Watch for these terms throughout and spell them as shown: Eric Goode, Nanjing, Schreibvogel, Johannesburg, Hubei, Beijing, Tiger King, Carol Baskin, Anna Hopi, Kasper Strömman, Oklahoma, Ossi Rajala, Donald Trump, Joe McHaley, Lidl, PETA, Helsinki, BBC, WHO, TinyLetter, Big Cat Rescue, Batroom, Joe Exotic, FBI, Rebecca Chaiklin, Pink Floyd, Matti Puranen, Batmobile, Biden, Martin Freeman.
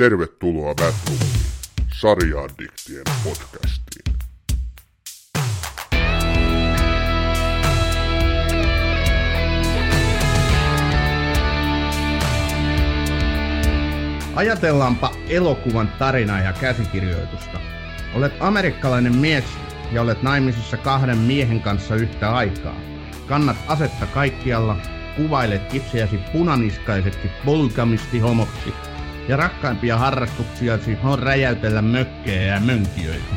Tervetuloa Batmobile sarja-addiktien podcastiin. Ajatellaanpa elokuvan tarinaa ja käsikirjoitusta. Olet amerikkalainen mies ja olet naimisissa kahden miehen kanssa yhtä aikaa. Kannat asetta kaikkialla, kuvailet itseäsi punaniskaiseksi polygamistihomoksi ja rakkaimpia harrastuksiasi on räjäytellä mökkejä ja mönkijöitä.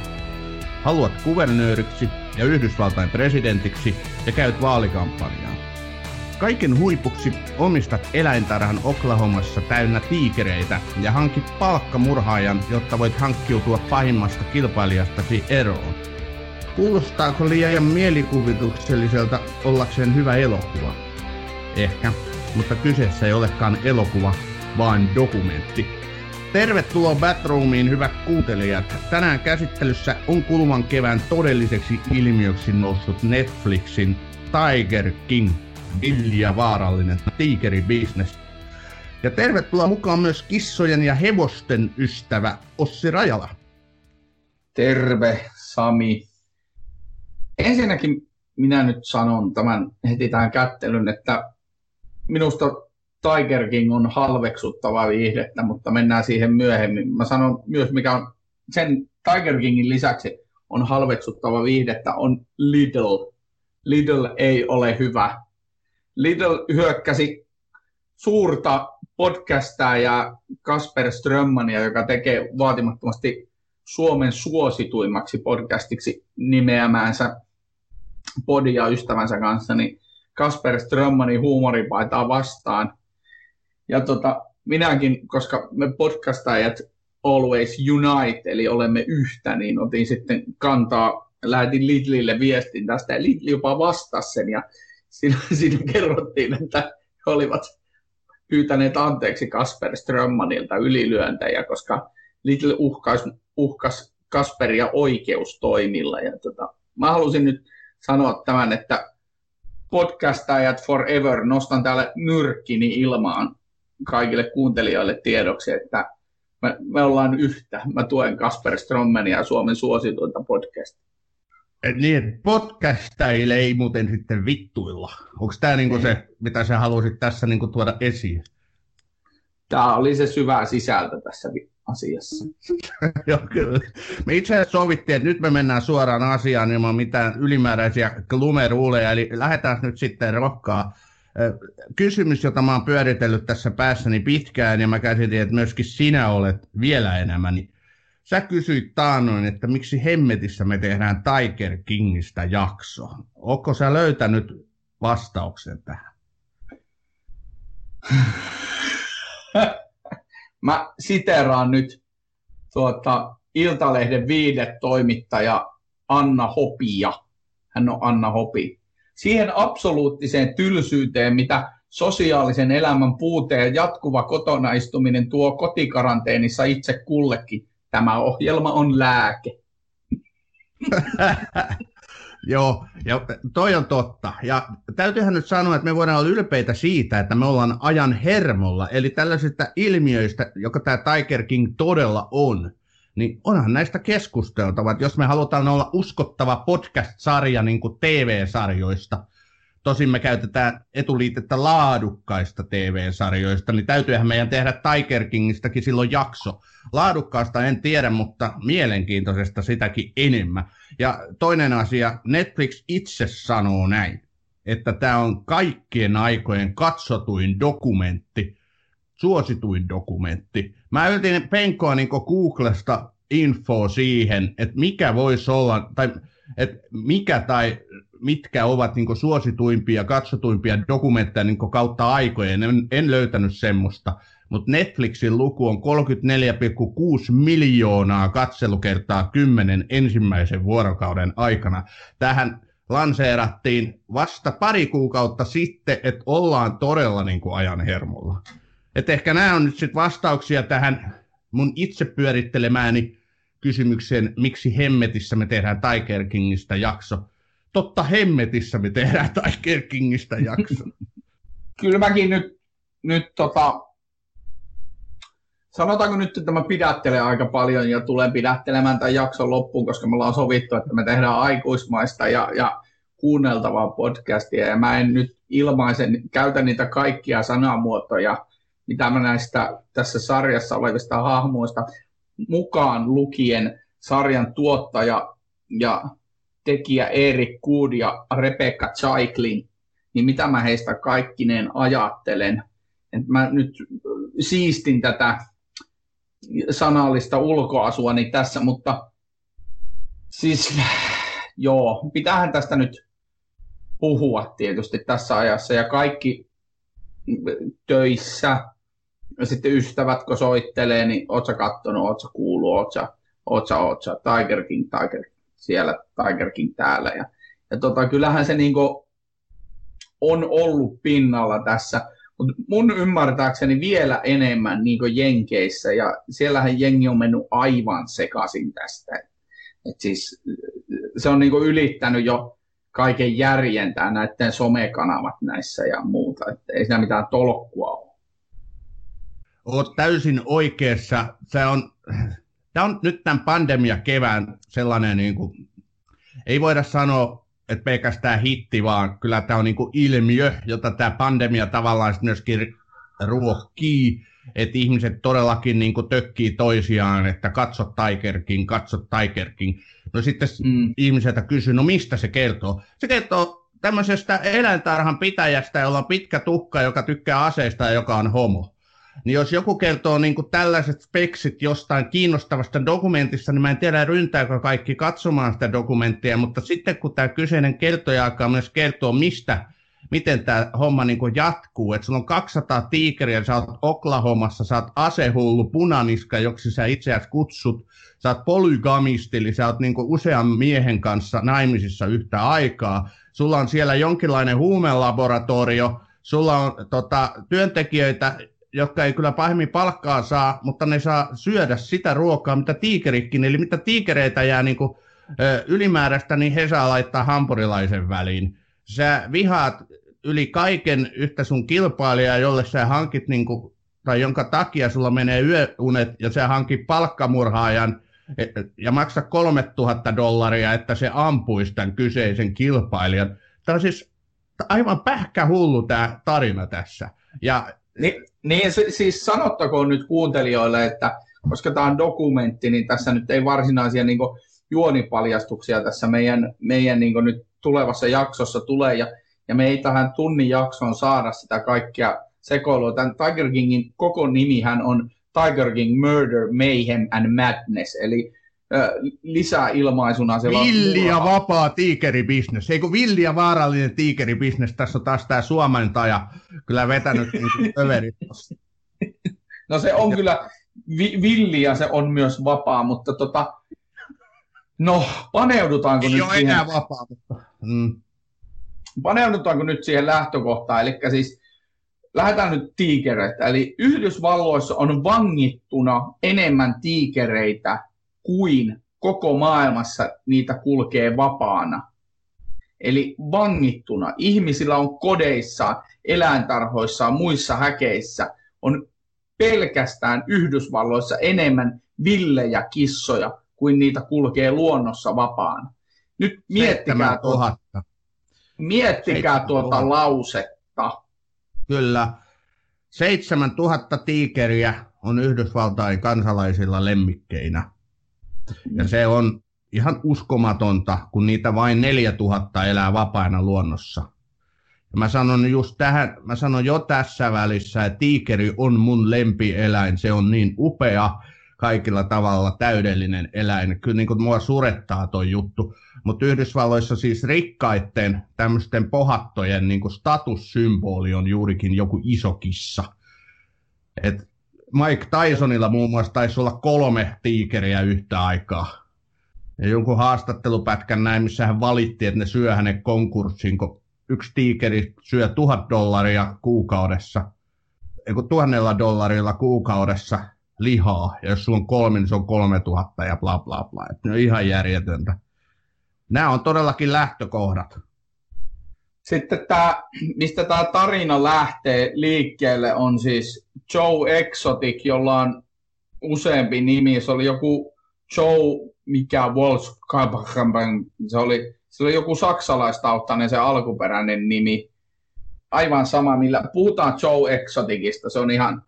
Haluat kuvernööriksi ja Yhdysvaltain presidentiksi ja käyt vaalikampanjaa. Kaiken huipuksi omistat eläintarhan Oklahomassa täynnä tiikereitä ja hankit palkkamurhaajan, jotta voit hankkiutua pahimmasta kilpailijastasi eroon. Kuulostaako liian mielikuvitukselliselta ollakseen hyvä elokuva? Ehkä, mutta kyseessä ei olekaan elokuva, vaan dokumentti. Tervetuloa Batroomiin, hyvät kuuntelijat. Tänään käsittelyssä on kuluvan kevään todelliseksi ilmiöksi noussut Netflixin Tiger King, villi ja vaarallinen tiikeribisnes. Ja tervetuloa mukaan myös kissojen ja hevosten ystävä Ossi Rajala. Terve, Sami. Ensinnäkin minä nyt sanon tämän heti tähän kättelyn, että minusta Tiger King on halveksuttavaa viihdettä, mutta mennään siihen myöhemmin. Mä sanon myös, mikä on sen Tiger Kingin lisäksi on halveksuttava viihdettä, on Lidl. Lidl ei ole hyvä. Lidl hyökkäsi suurta podcastaajaa Kasper Strömmania, joka tekee vaatimattomasti Suomen suosituimmaksi podcastiksi nimeämäänsä podia ystävänsä kanssa, niin Kasper Strömmanin huumoripaitaa vastaan. Ja minäkin, koska me podcastajat always unite, eli olemme yhtä, niin otin sitten kantaa, lähetin Lidlille viestin tästä, ja Lidl jopa vastasi sen, ja siinä kerrottiin, että he olivat pyytäneet anteeksi Kasper Strömmanilta ylilyöntejä, koska Lidl uhkas Kasperia oikeustoimilla. Ja mä halusin nyt sanoa tämän, että podcastajat forever, nostan täällä nyrkkini ilmaan kaikille kuuntelijoille tiedoksi, että me ollaan yhtä. Mä tuen Kasper Strömmania, Suomen suosituinta podcastia. Niin, podcastajille ei muuten sitten vittuilla. Onko tämä niinku se, mitä sä halusit tässä niinku tuoda esiin? Tämä oli se syvä sisältö tässä asiassa. Joo, kyllä. Me itse asiassa sovittiin, että nyt me mennään suoraan asiaan ilman mitään ylimääräisiä klumeruuleja, eli lähdetään nyt sitten rokkaa. Kysymys, jota mä oon pyöritellyt tässä päässäni pitkään, ja mä käsitin, että myöskin sinä olet vielä enemmän. Sä kysyit taannoin, että miksi hemmetissä me tehdään Tiger Kingistä jakso. Ootko sä löytänyt vastauksen tähän? Mä siteraan nyt Iltalehden viidetoimittaja Anna Hopia. Hän on Anna Hopi. Siihen absoluuttiseen tylsyyteen, mitä sosiaalisen elämän puute ja jatkuva kotona istuminen tuo kotikaranteenissa itse kullekin, tämä ohjelma on lääke. Joo, ja toi on totta. Ja täytyyhän nyt sanoa, että me voidaan olla ylpeitä siitä, että me ollaan ajan hermolla. Eli tällaisista ilmiöistä, joka tämä Tiger King todella on, niin onhan näistä keskusteltava. Jos me halutaan olla uskottava podcast-sarja niin kuin TV-sarjoista, tosin me käytetään etuliitettä laadukkaista TV-sarjoista, niin täytyyhän meidän tehdä Tiger Kingistäkin silloin jakso. Laadukkaasta en tiedä, mutta mielenkiintoisesta sitäkin enemmän. Ja toinen asia, Netflix itse sanoo näin, että tämä on kaikkien aikojen katsotuin dokumentti, suosituin dokumentti. Mä yritin penkoa niin Googlesta infoa siihen, että mikä voisi olla, tai että mikä tai mitkä ovat niin suosituimpia, katsotuimpia dokumentteja niin kautta aikojen. En löytänyt semmoista, mutta Netflixin luku on 34,6 miljoonaa katselukertaa 10 ensimmäisen vuorokauden aikana. Tähän lanseerattiin vasta pari kuukautta sitten, että ollaan todella niin ajan hermolla. Et ehkä nämä on nyt sit vastauksia tähän mun itse pyörittelemääni kysymykseen, miksi hemmetissä me tehdään Tiger Kingistä jakso. Totta hemmetissä me tehdään Tiger Kingistä jakso. Kyllä mäkin nyt Sanotaanko nyt, että mä pidättelen aika paljon ja tulen pidättelemään tämän jakson loppuun, koska me ollaan sovittu, että me tehdään aikuismaista ja kuunneltavaa podcastia. Ja mä en nyt käytä niitä kaikkia sanamuotoja, mitä mä näistä tässä sarjassa olevista hahmoista, mukaan lukien sarjan tuottaja ja tekijä Eric Goode ja Rebecca Chaiklin, niin mitä mä heistä kaikkineen ajattelen. Et mä nyt siistin tätä sanallista ulkoasuani tässä, mutta siis joo, pitäähän tästä nyt puhua tietysti tässä ajassa ja kaikki töissä ja sitten ystävät, kun soittelee, niin oot sä kattonut, oot sä kuullut, oot sä Tiger King siellä, Tiger King täällä ja kyllähän se niinku on ollut pinnalla tässä. Mutta mun ymmärtääkseni vielä enemmän niin kuin Jenkeissä, ja siellähän jengi on mennyt aivan sekaisin tästä. Et siis, se on niin kuin ylittänyt jo kaiken järjen tää näiden somekanavat näissä ja muuta. Et ei siinä mitään tolkkua ole. Olet täysin oikeassa. Tämä on nyt tämän pandemiakevään sellainen, niin kuin, ei voida sanoa, että pelkästään hitti, vaan kyllä tämä on niin kuin ilmiö, jota tämä pandemia tavallaan myöskin ruokkii, että ihmiset todellakin niin kuin tökkii toisiaan, että katso Tiger King. No sitten ihmiseltä kysyy, no mistä se kertoo? Se kertoo tämmöisestä eläintarhan pitäjästä, jolla on pitkä tukka, joka tykkää aseista ja joka on homo. Niin jos joku kertoo niin kuin tällaiset speksit jostain kiinnostavasta dokumentista, niin mä en tiedä ryntääkö kaikki katsomaan sitä dokumenttia, mutta sitten kun tämä kyseinen kertoja alkaa myös kertoa miten tämä homma niin kuin jatkuu, että sulla on 200 tiikeriä, sä oot Oklahomassa, sä oot asehullu punaniska, joksi sä itseäsi kutsut, sä oot polygamisti, eli sä oot niin kuin usean miehen kanssa naimisissa yhtä aikaa, sulla on siellä jonkinlainen huumelaboratorio, sulla on työntekijöitä, jotka ei kyllä pahemmin palkkaa saa, mutta ne saa syödä sitä ruokaa, mitä tiikeritkin, eli mitä tiikereitä jää niin kuin ylimääräistä, niin he saa laittaa hampurilaisen väliin. Sä vihaat yli kaiken yhtä sun kilpailijaa, jolle sä hankit, niin kuin, tai jonka takia sulla menee yöunet, ja sä hankit palkkamurhaajan, ja maksa $3,000, että se ampuisi tämän kyseisen kilpailijan. Tämä on siis aivan pähkähullu tämä tarina tässä. Ja niin siis sanottakoon nyt kuuntelijoille, että koska tämä on dokumentti, niin tässä nyt ei varsinaisia niin kuin juonipaljastuksia tässä meidän niin kuin nyt tulevassa jaksossa tulee, ja me ei tähän tunnin jaksoon saada sitä kaikkia sekoilua. Tämän Tiger Kingin koko nimihän on Tiger King Murder, Mayhem and Madness, eli lisäilmaisuna siellä on villi ja vapaa tiikeribisnes. Eikö villi ja vaarallinen tiikeribisnes? Tässä on taas tämä suomentaja kyllä vetänyt överit. No se on kyllä villi ja se on myös vapaa, mutta paneudutaanko nyt siihen? Ei ole enää vapaa. Paneudutaanko nyt siihen lähtökohtaan? Eli siis lähdetään nyt tiikereitä. Eli Yhdysvalloissa on vangittuna enemmän tiikereitä kuin koko maailmassa niitä kulkee vapaana. Eli vangittuna. Ihmisillä on kodeissaan, eläintarhoissaan, muissa häkeissä on pelkästään Yhdysvalloissa enemmän villejä kissoja kuin niitä kulkee luonnossa vapaana. Nyt miettikää tuota lausetta. Kyllä. 7,000 tiikeriä on Yhdysvaltain kansalaisilla lemmikkeinä. Ja se on ihan uskomatonta, kun niitä vain 4,000 elää vapaana luonnossa. Ja mä sanon jo tässä välissä, että tiikeri on mun lempieläin. Se on niin upea, kaikilla tavalla täydellinen eläin. Kyllä niin kuin mua surettaa toi juttu. Mutta Yhdysvalloissa siis rikkaitten tämmöisten pohattojen niin kuin statussymboli on juurikin joku iso kissa. Mike Tysonilla muun muassa taisi olla 3 tiikeriä yhtä aikaa. Ja jonkun haastattelupätkän näin, missä hän valitti, että ne syö hänen konkurssiin, kun yksi tiikeri syö $1,000 kuukaudessa, $1,000 kuukaudessa lihaa, ja jos sulla on 3, niin se on $3,000 ja bla bla bla. Et ne on ihan järjetöntä. Nämä on todellakin lähtökohdat. Sitten mistä tämä tarina lähtee liikkeelle, on siis Joe Exotic, jolla on useampi nimi. Se oli joku Joe, mikä Walsh, se oli joku saksalaistauttainen se alkuperäinen nimi. Aivan sama, millä puhutaan Joe Exoticista, se on ihan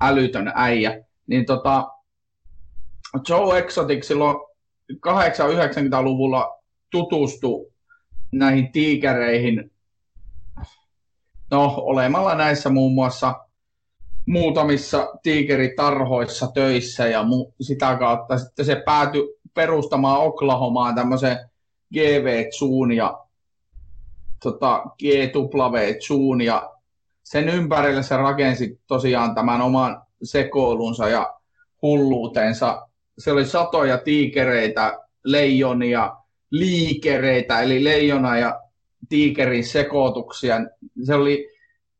älytön äijä. Niin Joe Exotic silloin 80-90-luvulla tutustui näihin tiikereihin, no olemalla näissä muun muassa muutamissa tiikeritarhoissa töissä ja sitä kautta sitten se päätyi perustamaan Oklahomaan tämmöisen GW-zoon ja GW-zoon ja sen ympärille se rakensi tosiaan tämän oman sekoilunsa ja hulluutensa. Se oli satoja tiikereitä, leijonia, liikereitä eli leijona ja tiikerin sekoituksia. Se oli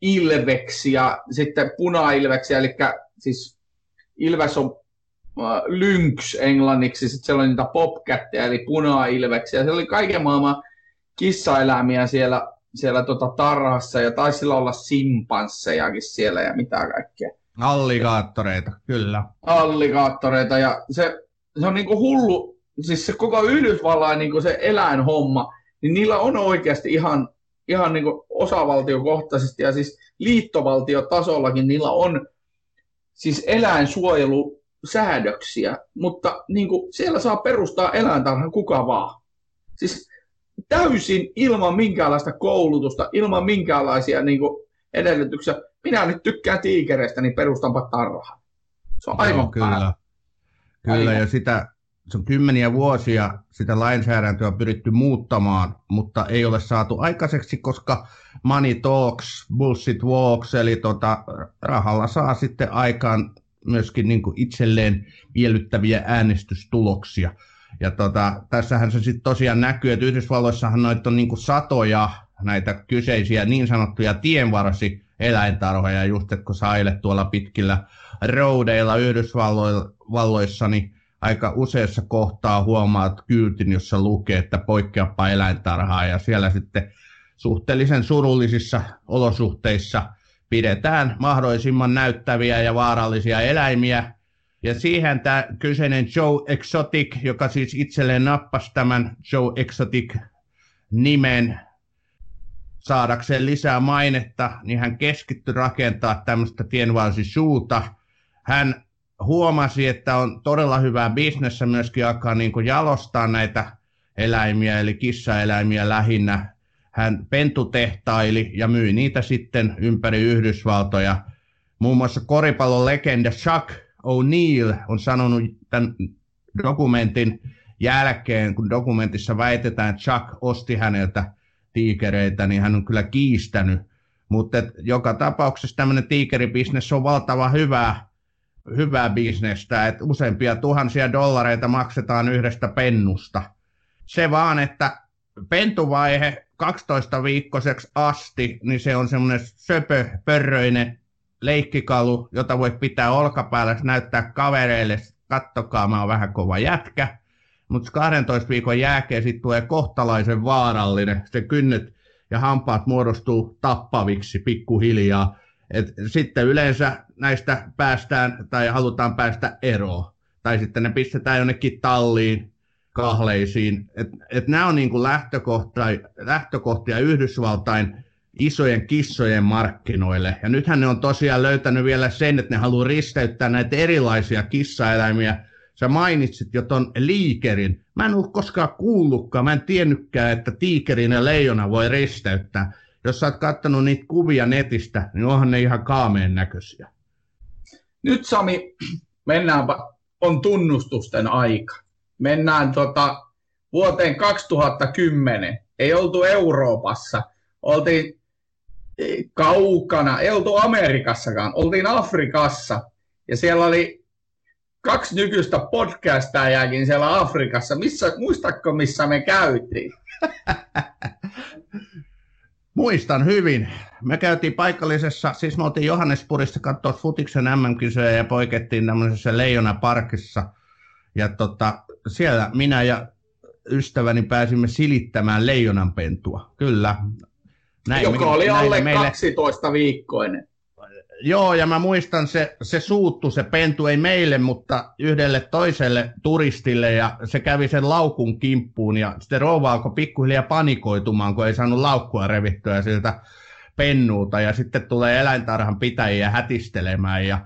ilveksiä, sitten punailveksiä, eli siis ilves on lynx englanniksi, sitten siellä oli niitä popcatteja, eli punailveksiä. Se oli kaiken maailman kissaeläimiä siellä tarhassa ja taisi sillä olla simpanssejakin siellä ja mitä kaikkea. Alligaattoreita, kyllä. Alligaattoreita ja se on niinku hullu, siis se koko Yhdysvallain niinku se eläinhomma, niin niillä on oikeasti ihan niinku osavaltiokohtaisesti ja siis liittovaltiotasollakin niillä on siis eläinsuojelusäädöksiä, mutta niinku siellä saa perustaa eläintarhan kuka vaan. Siis täysin ilman minkäänlaista koulutusta, ilman minkäänlaisia niinku edellytyksiä. Minä nyt tykkään tiikereistä, niin perustanpa tarhaa. Se on aivan päällä. Kyllä, ja sitä, se on kymmeniä vuosia sitä lainsäädäntöä on pyritty muuttamaan, mutta ei ole saatu aikaiseksi, koska money talks, bullshit walks, eli rahalla saa sitten aikaan myöskin niin kuin itselleen miellyttäviä äänestystuloksia. Ja tässähän se sitten tosiaan näkyy, että Yhdysvalloissahan noita on niin kuin satoja näitä kyseisiä niin sanottuja tienvarsi-eläintarhoja, just että kun sä ailet tuolla pitkillä roudeilla Yhdysvalloissa, niin aika useassa kohtaa huomaat kyltin, jossa lukee, että poikkeapa eläintarhaa, ja siellä sitten suhteellisen surullisissa olosuhteissa pidetään mahdollisimman näyttäviä ja vaarallisia eläimiä. Ja siihen tämä kyseinen Joe Exotic, joka siis itselleen nappasi tämän Joe Exotic-nimen saadakseen lisää mainetta, niin hän keskittyi rakentaa tämmöistä tienvarsisuuta. Hän huomasi, että on todella hyvää bisnessä myöskin alkaa niin kuin jalostaa näitä eläimiä, eli kissaeläimiä lähinnä. Hän pentutehtaili ja myi niitä sitten ympäri Yhdysvaltoja. Muun muassa koripallon legenda Chuck O'Neill on sanonut tämän dokumentin jälkeen, kun dokumentissa väitetään, että Chuck osti häneltä tiikereitä, niin hän on kyllä kiistänyt. Mutta joka tapauksessa tämmöinen tiikeribisnes on valtava hyvää bisnestä, että useampia tuhansia dollareita maksetaan yhdestä pennusta. Se vaan, että pentuvaihe 12-viikkoiseksi asti, niin se on semmoinen söpöpörröinen leikkikalu, jota voi pitää olkapäällä, näyttää kavereille, kattokaa, mä oon vähän kova jätkä. Mutta 12 viikon jälkeen sitten tulee kohtalaisen vaarallinen. Se kynnet ja hampaat muodostuu tappaviksi pikkuhiljaa. Et sitten yleensä näistä päästään tai halutaan päästä eroon. Tai sitten ne pistetään jonnekin talliin, kahleisiin. Et nämä on niinku lähtökohtia Yhdysvaltain isojen kissojen markkinoille. Ja nythän ne on tosiaan löytänyt vielä sen, että ne haluaa risteyttää näitä erilaisia kissaeläimiä. Sä mainitsit jo ton liikerin. Mä en ole koskaan kuullutkaan, mä en tiennytkään, että tiikerin ja leijona voi risteyttää. Jos sä oot katsonut niitä kuvia netistä, niin onhan ne ihan kaameen näköisiä. Nyt Sami, mennäänpä, on tunnustusten aika. Mennään vuoteen 2010. Ei oltu Euroopassa, oltiin kaukana, ei oltu Amerikassakaan, oltiin Afrikassa. Ja siellä oli kaksi nykyistä podcastaajaakin siellä Afrikassa. Muistatko, missä me käytiin? Muistan hyvin. Me käytiin paikallisessa, siis me oltiin Johannesburgissa katsoa futiksen MM-kisoja ja poikettiin tämmöisessä Leijona-parkissa. Ja siellä minä ja ystäväni pääsimme silittämään leijonanpentua. Kyllä. Joka oli alle 12-viikkoinen. Joo, ja mä muistan, se suuttu, se pentu, ei meille, mutta yhdelle toiselle turistille, ja se kävi sen laukun kimppuun, ja sitten rouva alkoi pikkuhiljaa panikoitumaan, kun ei saanut laukkua revittyä siltä pennulta, ja sitten tulee eläintarhan pitäjiä hätistelemään, ja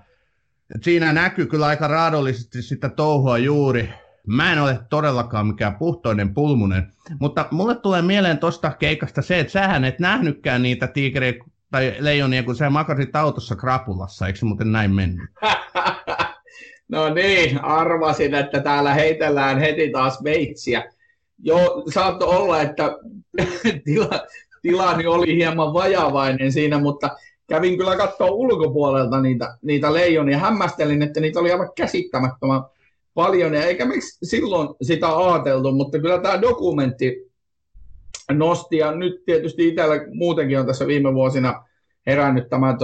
siinä näkyy kyllä aika raadollisesti sitä touhua juuri. Mä en ole todellakaan mikään puhtoinen pulmunen, mutta mulle tulee mieleen tuosta keikasta se, että sähän et nähnytkään niitä tiikeriä tai leijonia, kun sä makasit autossa krapulassa, eikö se muuten näin mennyt? No niin, arvasin, että täällä heitellään heti taas veitsiä. Joo, saattoi olla, että tilani oli hieman vajavainen siinä, mutta kävin kyllä katsoa ulkopuolelta niitä leijonia. Hämmästelin, että niitä oli aivan käsittämättömän paljon, ja eikä miksi silloin sitä ajateltu, mutta kyllä tämä dokumentti nosti, ja nyt tietysti itsellä muutenkin on tässä viime vuosina herännyt tämä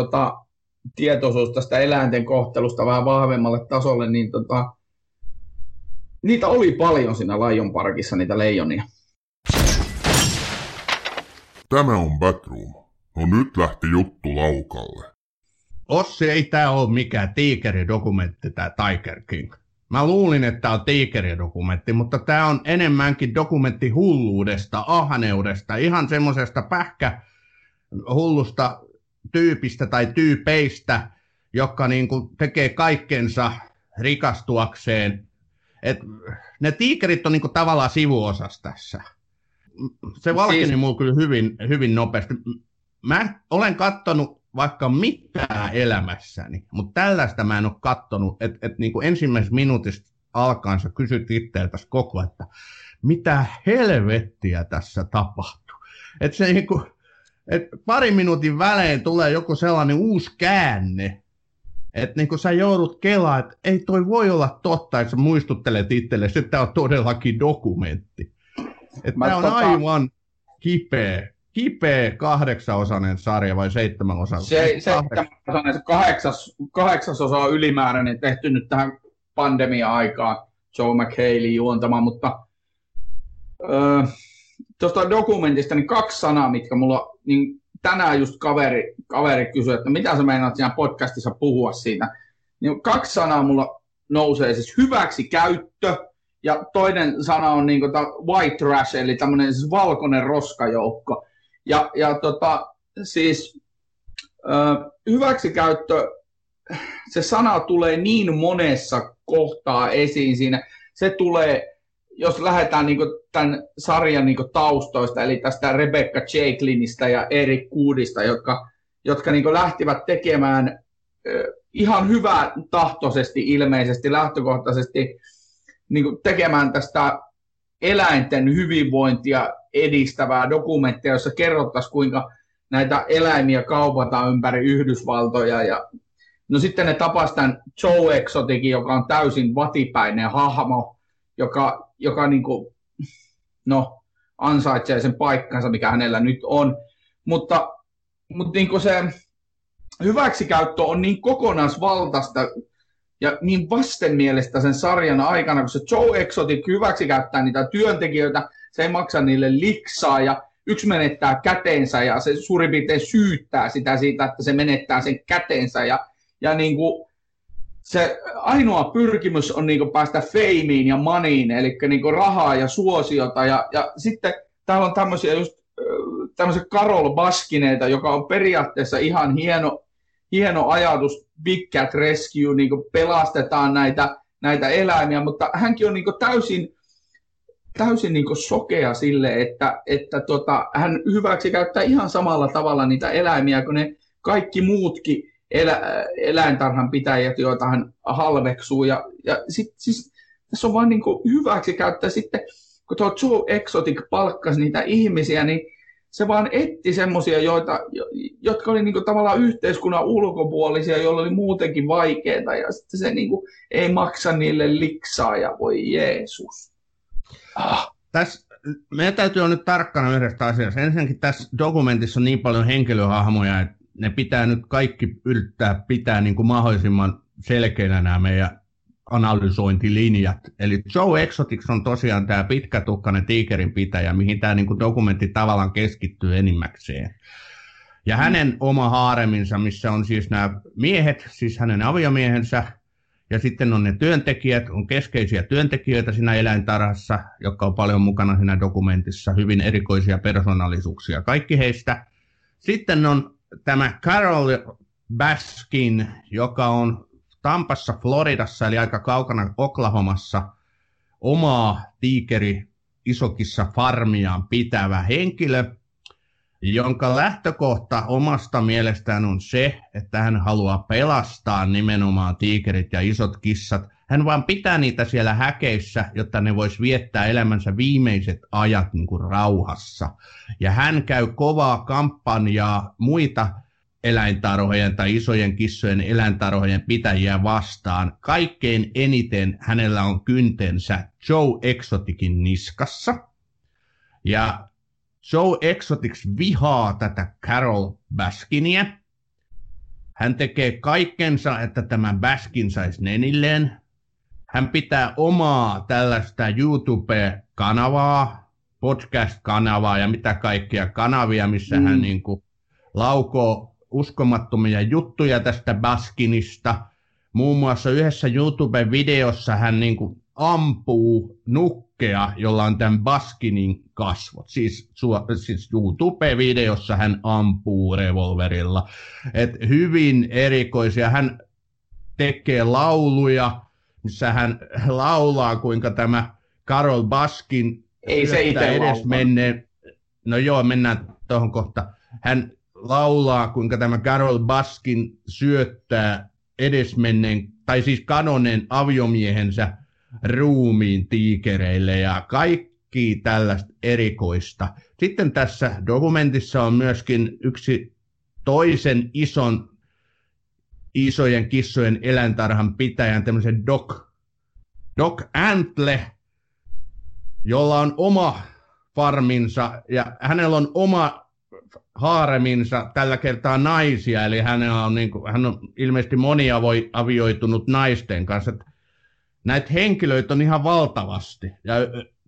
tietoisuus tästä eläinten kohtelusta vähän vahvemmalle tasolle, niin niitä oli paljon siinä Lionparkissa, niitä leijonia. Tämä on Batroom. No nyt lähti juttu laukalle. Ossi, ei tämä ole mikään tiikeridokumentti, tämä Tiger King. Mä luulin, että tämä on tiikeridokumentti, mutta tämä on enemmänkin dokumentti hulluudesta, ahneudesta, ihan semmoisesta pähkähullusta tyypistä tai tyypeistä, joka niinku tekee kaikkensa rikastuakseen. Et ne tiikerit on niinku tavallaan sivuosassa tässä. Se valkeni mulle kyllä hyvin, hyvin nopeasti. Mä olen katsonut vaikka mitään elämässäni, mutta tällaista mä en ole katsonut, että niin ensimmäisessä minuutista alkaen sä kysyt itseäsi koko, että mitä helvettiä tässä tapahtuu. Että se niin kuin, että pari minuutin välein tulee joku sellainen uusi käänne, että niin kuin sä joudut kelaamaan, että ei toi voi olla totta, että sä muistuttelet itsellesi, että tämä on todellakin dokumentti. Että tämä on aivan kipeä 8-osainen sarja vai 7-osainen? Kahdeksas osa on ylimääräinen, tehty nyt tähän pandemia-aikaan Joe McHaleyn juontamaan, mutta tuosta dokumentista niin 2 sanaa, mitkä mulla niin tänään just kaveri kysyi, että mitä sä meinaat siinä podcastissa puhua siitä. Niin 2 sanaa mulla nousee, siis hyväksikäyttö, ja toinen sana on niin white trash, eli tämmöinen siis valkoinen roskajoukko. Hyväksikäyttö, se sana tulee niin monessa kohtaa esiin siinä. Se tulee, jos lähdetään niin tämän sarjan niin taustoista, eli tästä Rebecca Chaiklinista ja Eric Goodista, jotka niin lähtivät tekemään ihan hyvää tahtoisesti ilmeisesti, lähtökohtaisesti niin tekemään tästä eläinten hyvinvointia edistävää dokumenttia, jossa kerrottaisiin, kuinka näitä eläimiä kaupataan ympäri Yhdysvaltoja. Ja no sitten ne tapasivat tämän Joe Exoticin, joka on täysin vatipäinen hahmo, joka niin kuin, no, ansaitsee sen paikkansa, mikä hänellä nyt on. Mutta niin kuin se hyväksikäyttö on niin kokonaisvaltaista ja niin vastenmielestä sen sarjan aikana, kun se Joe Exotic hyväksikäyttää niitä työntekijöitä, se ei maksa niille liksaa, ja yksi menettää käteensä, ja se suurin piirtein syyttää sitä siitä, että se menettää sen käteensä. Ja niin kuin se ainoa pyrkimys on niin kuin päästä feimiin ja maniin, eli niin kuin rahaa ja suosiota. Ja sitten täällä on tämmöisiä Carol Baskineita, joka on periaatteessa ihan hieno ajatus, Big Cat Rescue, niin kuin pelastetaan näitä eläimiä, mutta hänkin on niin kuin täysin niin kuin sokea sille, että hän hyväksikäyttää ihan samalla tavalla niitä eläimiä kuin ne kaikki muutkin eläintarhanpitäjät, joita hän halveksuu. Ja siis, tässä on vaan niin kuin hyväksikäyttää. Sitten kun tuo Joe Exotic palkkasi niitä ihmisiä, niin se vaan etsi semmoisia, jotka oli niinku tavallaan yhteiskunnan ulkopuolisia, joilla oli muutenkin vaikeaa, ja sitten se niinku ei maksa niille liksaa, ja voi Jeesus. Tässä, meidän täytyy olla nyt tarkkana yhdestä asiasta. Ensinnäkin tässä dokumentissa on niin paljon henkilöhahmoja, että ne pitää nyt kaikki yrittää pitää niinku mahdollisimman selkeänä nämä meidän analysointilinjat. Eli Joe Exotic on tosiaan tämä pitkätukkainen tiikerin pitäjä, mihin tämä dokumentti tavallaan keskittyy enimmäkseen. Ja hänen oma haareminsa, missä on siis nämä miehet, siis hänen aviomiehensä, ja sitten on ne työntekijät, on keskeisiä työntekijöitä siinä eläintarhassa, jotka on paljon mukana siinä dokumentissa, hyvin erikoisia persoonallisuuksia, kaikki heistä. Sitten on tämä Carol Baskin, joka on Tampassa, Floridassa, eli aika kaukana Oklahomassa, omaa tiikeri isokissa farmiaan pitävä henkilö, jonka lähtökohta omasta mielestään on se, että hän haluaa pelastaa nimenomaan tiikerit ja isot kissat. Hän vaan pitää niitä siellä häkeissä, jotta ne vois viettää elämänsä viimeiset ajat niin kuin rauhassa. Ja hän käy kovaa kampanjaa muita eläintarhojen tai isojen kissojen eläintarhojen pitäjiä vastaan. Kaikkein eniten hänellä on kyntensä Joe Exoticin niskassa. Ja Joe Exotic vihaa tätä Carol Baskinia. Hän tekee kaikkensa, että tämä Baskin saisi nenilleen. Hän pitää omaa tällaista YouTube-kanavaa, podcast-kanavaa ja mitä kaikkia kanavia, missä hän niin kuin laukoo uskomattomia juttuja tästä Baskinista. Muun muassa yhdessä YouTube-videossa hän niin kuin ampuu nukkea, jolla on tämän Baskinin kasvot. Siis YouTube-videossa hän ampuu revolverilla. Et hyvin erikoisia. Hän tekee lauluja, missä hän laulaa, kuinka tämä Carol Baskin ei se itse edes menneen. No joo, mennään tuohon kohta. Hän laulaa, kuinka tämä Carol Baskin syöttää edesmenneen, tai siis kadonneen aviomiehensä ruumiin tiikereille ja kaikki tällaista erikoista. Sitten tässä dokumentissa on myöskin yksi toisen isojen kissojen eläintarhan pitäjän, tämmöisen Doc Antle, jolla on oma farminsa ja hänellä on oma haareminsa, tällä kertaa naisia, eli hän on ilmeisesti moniavioitunut naisten kanssa. Näitä henkilöitä on ihan valtavasti, ja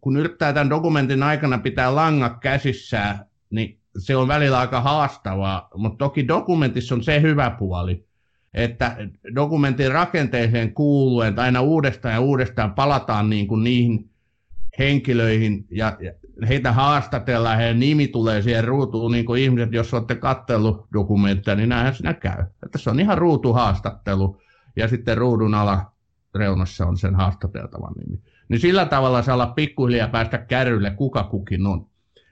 kun yrittää tämän dokumentin aikana pitää langat käsissään, niin se on välillä aika haastavaa, mutta toki dokumentissa on se hyvä puoli, että dokumentin rakenteeseen kuuluen aina uudestaan ja uudestaan palataan niin kuin niihin henkilöihin, ja heitä haastatellaan, heidän nimi tulee siihen ruutuun, niin kuin ihmiset, jos olette katsellut dokumenttia, niin näinhän siinä käy. Tässä on ihan ruutuhaastattelu, ja sitten ruudun alareunassa on sen haastateltavan nimi. Niin sillä tavalla saa olla pikkuhiljaa päästä kärrylle, kuka kukin on.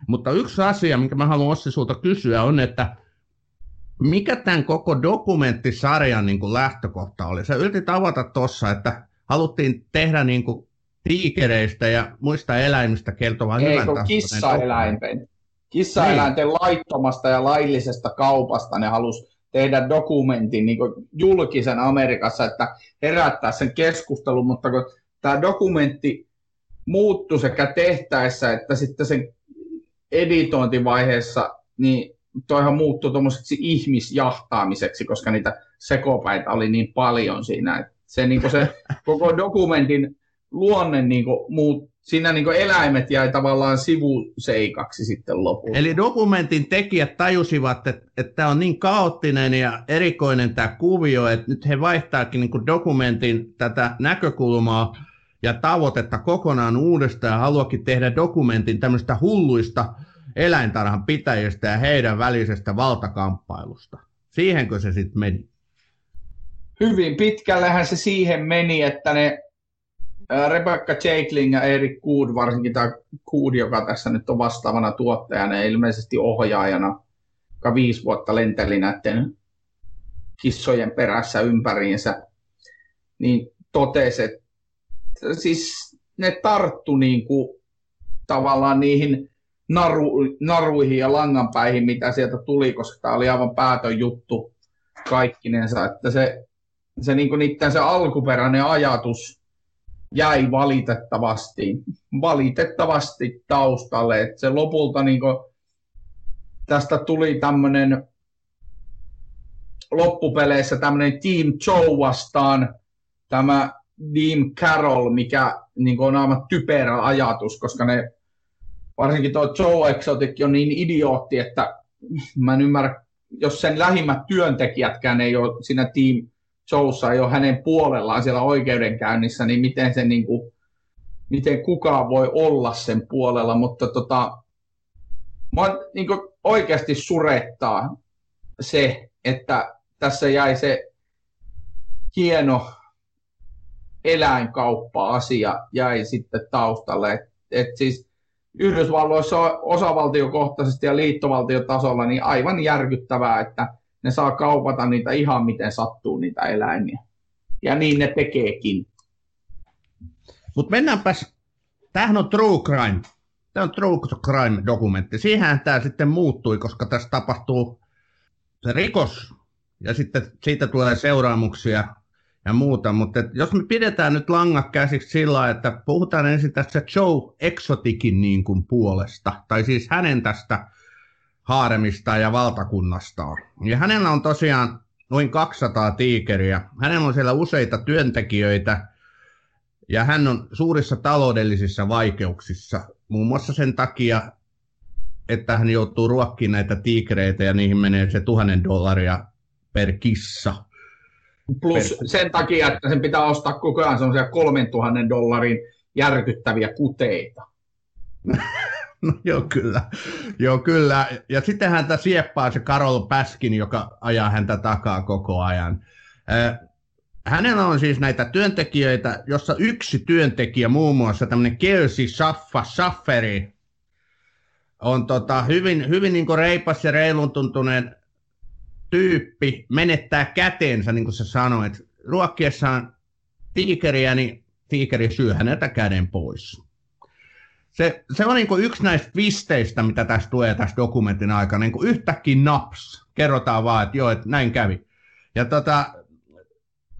Mutta yksi asia, minkä mä haluan Ossi sulta kysyä, on, että mikä tämän koko dokumenttisarjan niin kuin lähtökohta oli? Sä yritit avata tuossa, että haluttiin tehdä niin kuin tiikereistä ja muista eläimistä kertovaa hyvän tahtoinen. Kissaeläinten laittomasta ja laillisesta kaupasta ne halusi tehdä dokumentin niin kuin julkisen Amerikassa, että herättää sen keskustelun, mutta kun tämä dokumentti muuttui sekä tehtäessä että sitten sen editointivaiheessa, niin toihan muuttui tuommoiseksi ihmisjahtaamiseksi, koska niitä sekopäitä oli niin paljon siinä. Se, niin kuin se koko dokumentin luonne, niin kuin muut, siinä niin kuin eläimet jäi tavallaan sivuseikaksi sitten lopulta. Eli dokumentin tekijät tajusivat, että tämä on niin kaoottinen ja erikoinen tämä kuvio, että nyt he vaihtaakin niin kuin dokumentin tätä näkökulmaa ja tavoitetta kokonaan uudestaan ja haluakin tehdä dokumentin tämmöistä hulluista eläintarhan pitäjistä ja heidän välisestä valtakamppailusta. Siihenkö se sitten meni? Hyvin pitkällähän se siihen meni, että ne Rebecca Chaiklin ja Eric Goode, varsinkin tämä Goode, joka tässä nyt on vastaavana tuottajana ja ilmeisesti ohjaajana, joka 5 vuotta lenteli näiden kissojen perässä ympäriinsä, niin totesi, että siis ne tarttu niin kuin tavallaan niihin naruihin ja langanpäihin, mitä sieltä tuli, koska tämä oli aivan päätön juttu kaikkinensa, että se niin kuin niiden se alkuperäinen ajatus jäi valitettavasti taustalle, että se lopulta niin kuin, tästä tuli tämmöinen loppupeleissä tämmöinen Team Joe vastaan tämä Team Carol, mikä niin kuin on aivan typerä ajatus, koska ne varsinkin tuo Joe Exotic on niin idiootti, että mä en ymmärrä jos sen lähimmät työntekijätkään ei ole siinä Team Showssa, ei ole hänen puolellaan siellä oikeudenkäynnissä, niin miten se niin kuin, miten kukaan voi olla sen puolella, mutta minua niin kuin oikeasti surettaa se, että tässä jäi se hieno eläinkauppa-asia jäi sitten taustalle. Et siis Yhdysvalloissa osavaltiokohtaisesti ja liittovaltiotasolla niin aivan järkyttävää, että ne saa kaupata niitä ihan miten sattuu niitä eläimiä. Ja niin ne tekeekin. Mutta mennäänpäs, tämähän on true crime. Tämä on true crime-dokumentti. Siihenhän tämä sitten muuttui, koska tässä tapahtuu se rikos ja sitten siitä tulee seuraamuksia ja muuta. Mutta jos me pidetään nyt langat käsiksi sillä, että puhutaan ensin tästä Joe Exoticin niin kuin puolesta, tai siis hänen tästä haaremista ja valtakunnastaan. Ja hänellä on tosiaan noin 200 tiikeriä. Hänellä on siellä useita työntekijöitä ja hän on suurissa taloudellisissa vaikeuksissa. Muun muassa sen takia, että hän joutuu ruokkiin näitä tiikereitä ja niihin menee se $1,000 per kissa. Plus sen takia, että sen pitää ostaa koko ajan semmoisia $3,000 järkyttäviä kuteita. No joo, kyllä. Joo, kyllä. Ja sitten häntä sieppaa se Carol Baskin, joka ajaa häntä takaa koko ajan. Hänellä on siis näitä työntekijöitä, jossa yksi työntekijä, muun muassa tämmöinen Kelsey Safferi, on hyvin, hyvin niin kuin reipas ja reiluntuntuneen tyyppi, menettää käteensä, niin kuin sä sanoit. Ruokkiessaan tiikeriä, niin tiikeri syö häneltä käden pois. Se on niin kuin yksi näistä twisteistä, mitä tässä tulee tässä dokumentin aikana. Niin kuin yhtäkkiä naps, kerrotaan vaan, että joo, että näin kävi. Ja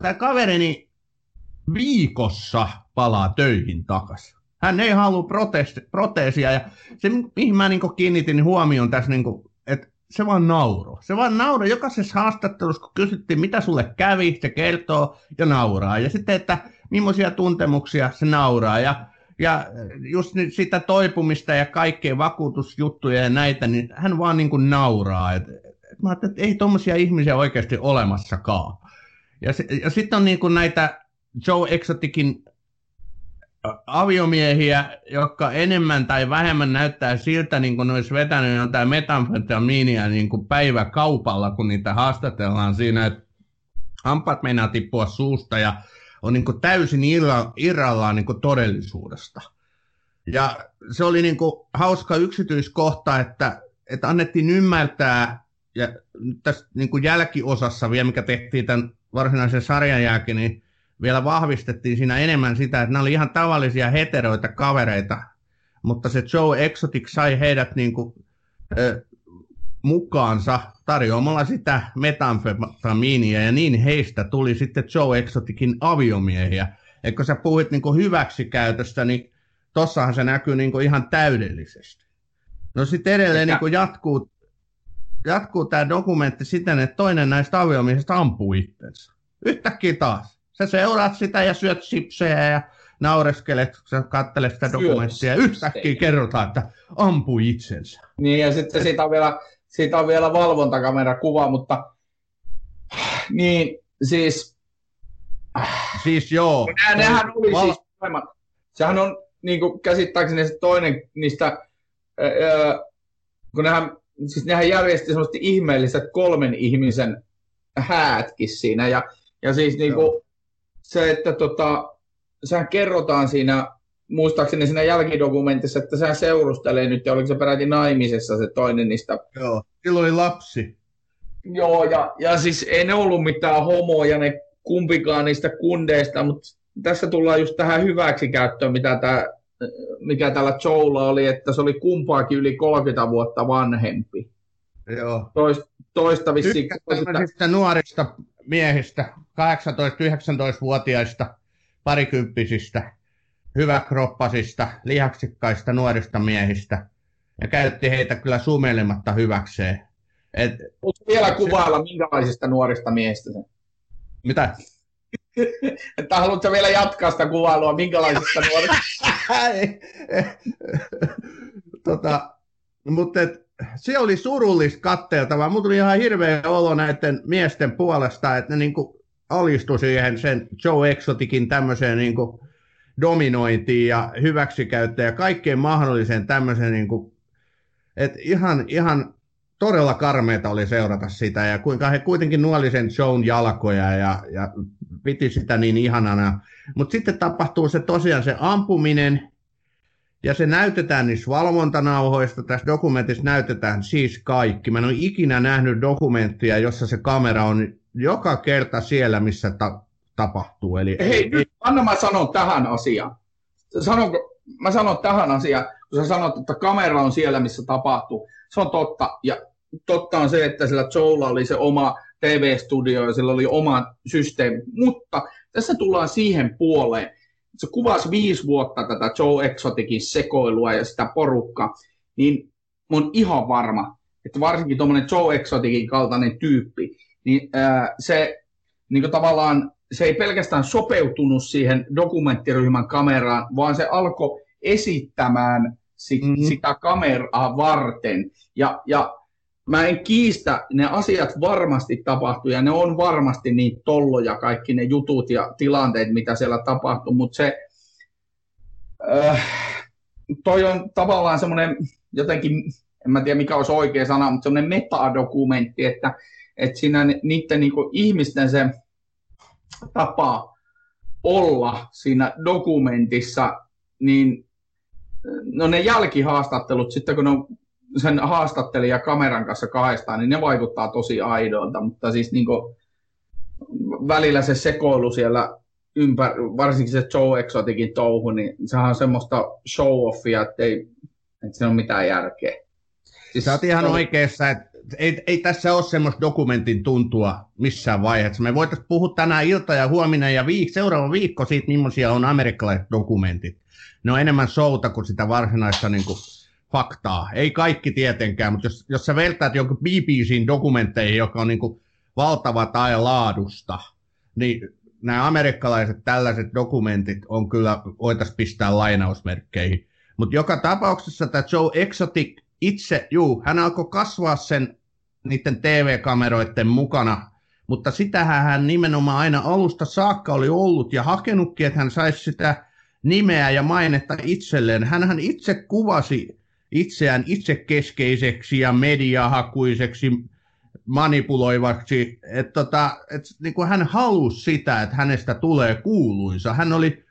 tämä kaverini viikossa palaa töihin takaisin. Hän ei halua proteesia ja se, mihin mä niin kiinnitin huomioon tässä, niin kuin, että se vaan nauroi. Se vaan nauroi jokaisessa haastattelussa, kun kysyttiin, mitä sulle kävi, se kertoo ja nauraa. Ja sitten, että millaisia tuntemuksia se nauraa. Ja just sitä toipumista ja kaikkea vakuutusjuttuja ja näitä, niin hän vaan niin kuin nauraa. Mä ajattelin, että ei tommosia ihmisiä oikeasti olemassakaan. Ja sitten on niin kuin näitä Joe Exoticin aviomiehiä, jotka enemmän tai vähemmän näyttää siltä, niin kuin ne olisi vetänyt jotain metamfetamiinia niin kuin päiväkaupalla, kun niitä haastatellaan siinä, että hampaat meinaa tippua suusta ja on niin kuin täysin irrallaan niin kuin todellisuudesta. Ja se oli niin kuin hauska yksityiskohta, että annettiin ymmärtää, ja tässä niin kuin jälkiosassa vielä, mikä tehtiin tämän varsinaisen sarjan jälkeen, niin vielä vahvistettiin siinä enemmän sitä, että nämä oli ihan tavallisia heteroita kavereita, mutta se Joe Exotic sai heidät niin kuin, mukaansa tarjoamalla sitä metamfetamiinia, ja niin heistä tuli sitten Joe Exoticin aviomiehiä. Et kun sä puhuit niin kuin hyväksikäytöstä, niin tossahan se näkyy niin kuin ihan täydellisesti. No sitten edelleen niin kuin jatkuu tämä dokumentti siten, että toinen näistä aviomiehistä ampuu itsensä. Yhtäkkiä taas. Sä seuraat sitä ja syöt sipsejä ja naureskelet, kun sä katselet sitä dokumenttia. Yhtäkkiä kerrotaan, että ampuu itsensä. Niin ja sitten siitä on vielä valvontakamerakuva, mutta niin siis... Siis joo. Nehän oli siis... Sehän on niin kuin käsittääkseni se toinen niistä... kun nehän järjesti semmoisesti ihmeelliset kolmen ihmisen häätkin siinä. Ja siis niinku se, että sehän kerrotaan siinä, muistaakseni siinä jälkidokumentissa, että sehän seurustelee nyt, ja oliko se peräti naimisessa se toinen niistä. Joo, silloin oli lapsi. Joo, ja siis ei ne ollut mitään homoja ne kumpikaan niistä kundeista, mutta tässä tullaan just tähän hyväksikäyttöön, mikä tällä Joella oli, että se oli kumpaakin yli 30 vuotta vanhempi. Joo. Toista vissiin. Yhtä nuorista miehistä, 18-19-vuotiaista, parikymppisistä, hyväkroppasista, lihaksikkaista nuorista miehistä. Ja käytti heitä kyllä sumelematta hyväkseen. Voitko vielä kuvailla, minkälaisista nuorista miehistä se? Mitä? Että haluatko vielä jatkaa sitä kuvailua, minkälaisista nuorista? Mutta se oli surullista katseltavaa. Mulla tuli ihan hirveä olo näiden miesten puolesta, että ne niinku alistui siihen sen Joe Exoticin tämmöiseen niinku dominointiin ja hyväksikäyttöön ja kaikkeen mahdolliseen tämmöiseen, niinku, että ihan todella karmeita oli seurata sitä ja kuinka he kuitenkin nuoli sen Joen jalkoja ja piti sitä niin ihanana. Mutta sitten tapahtuu se tosiaan se ampuminen ja se näytetään niissä valvontanauhoista. Tässä dokumentissa näytetään siis kaikki. Mä en ole ikinä nähnyt dokumenttia, jossa se kamera on joka kerta siellä, missä tapahtuu. Eli... Nyt anna mä sanon tähän asiaan. Mä sanon tähän asiaan, kun sä sanot, että kamera on siellä, missä tapahtuu. Se on totta. Ja totta on se, että sillä Joella oli se oma TV-studio ja sillä oli oma systeemi. Mutta tässä tullaan siihen puoleen. Se kuvasi 5 vuotta tätä Joe Exoticin sekoilua ja sitä porukkaa. Niin mä oon ihan varma, että varsinkin tuommoinen Joe Exoticin kaltainen tyyppi, niin se niin tavallaan se ei pelkästään sopeutunut siihen dokumenttiryhmän kameraan, vaan se alkoi esittämään sitä kameraa varten. Ja mä en kiistä, ne asiat varmasti tapahtuu, ja ne on varmasti niin tolloja, kaikki ne jutut ja tilanteet, mitä siellä tapahtuu, mutta se, toi on tavallaan semmoinen jotenkin, en mä tiedä mikä olisi oikea sana, mutta semmoinen metadokumentti, että siinä niiden niinku ihmisten se tapa olla siinä dokumentissa, niin no ne jälkihaastattelut, sitten kun on sen haastattelija kameran kanssa kahdestaan, niin ne vaikuttaa tosi aidoilta, mutta siis niin kuin välillä se sekoilu siellä varsinkin se Joe Exoticin touhu, niin sehän on semmoista show-offia, että siinä ei ole mitään järkeä. Siis sä oot ihan oikeassa, että ei tässä ole semmoista dokumentin tuntua missään vaiheessa. Me voitaisiin puhua tänään ilta ja huomenna ja seuraava viikko siitä, millaisia on amerikkalaiset dokumentit. Ne on enemmän showta kuin sitä varsinaista niin kuin faktaa. Ei kaikki tietenkään, mutta jos sä vertaat jonkun BBC:n dokumentteihin, joka on niin kuin valtava tai laadusta, niin nämä amerikkalaiset tällaiset dokumentit on kyllä, voitaisiin pistää lainausmerkkeihin. Mutta joka tapauksessa tämä Joe Exotic itse, hän alkoi kasvaa sen niiden TV-kameroiden mukana, mutta sitähän hän nimenomaan aina alusta saakka oli ollut ja hakenutkin, että hän saisi sitä nimeä ja mainetta itselleen. Hänhän itse kuvasi itseään itsekeskeiseksi ja mediahakuiseksi, manipuloivaksi. Niin kuin hän halusi sitä, että hänestä tulee kuuluisa. Hän oli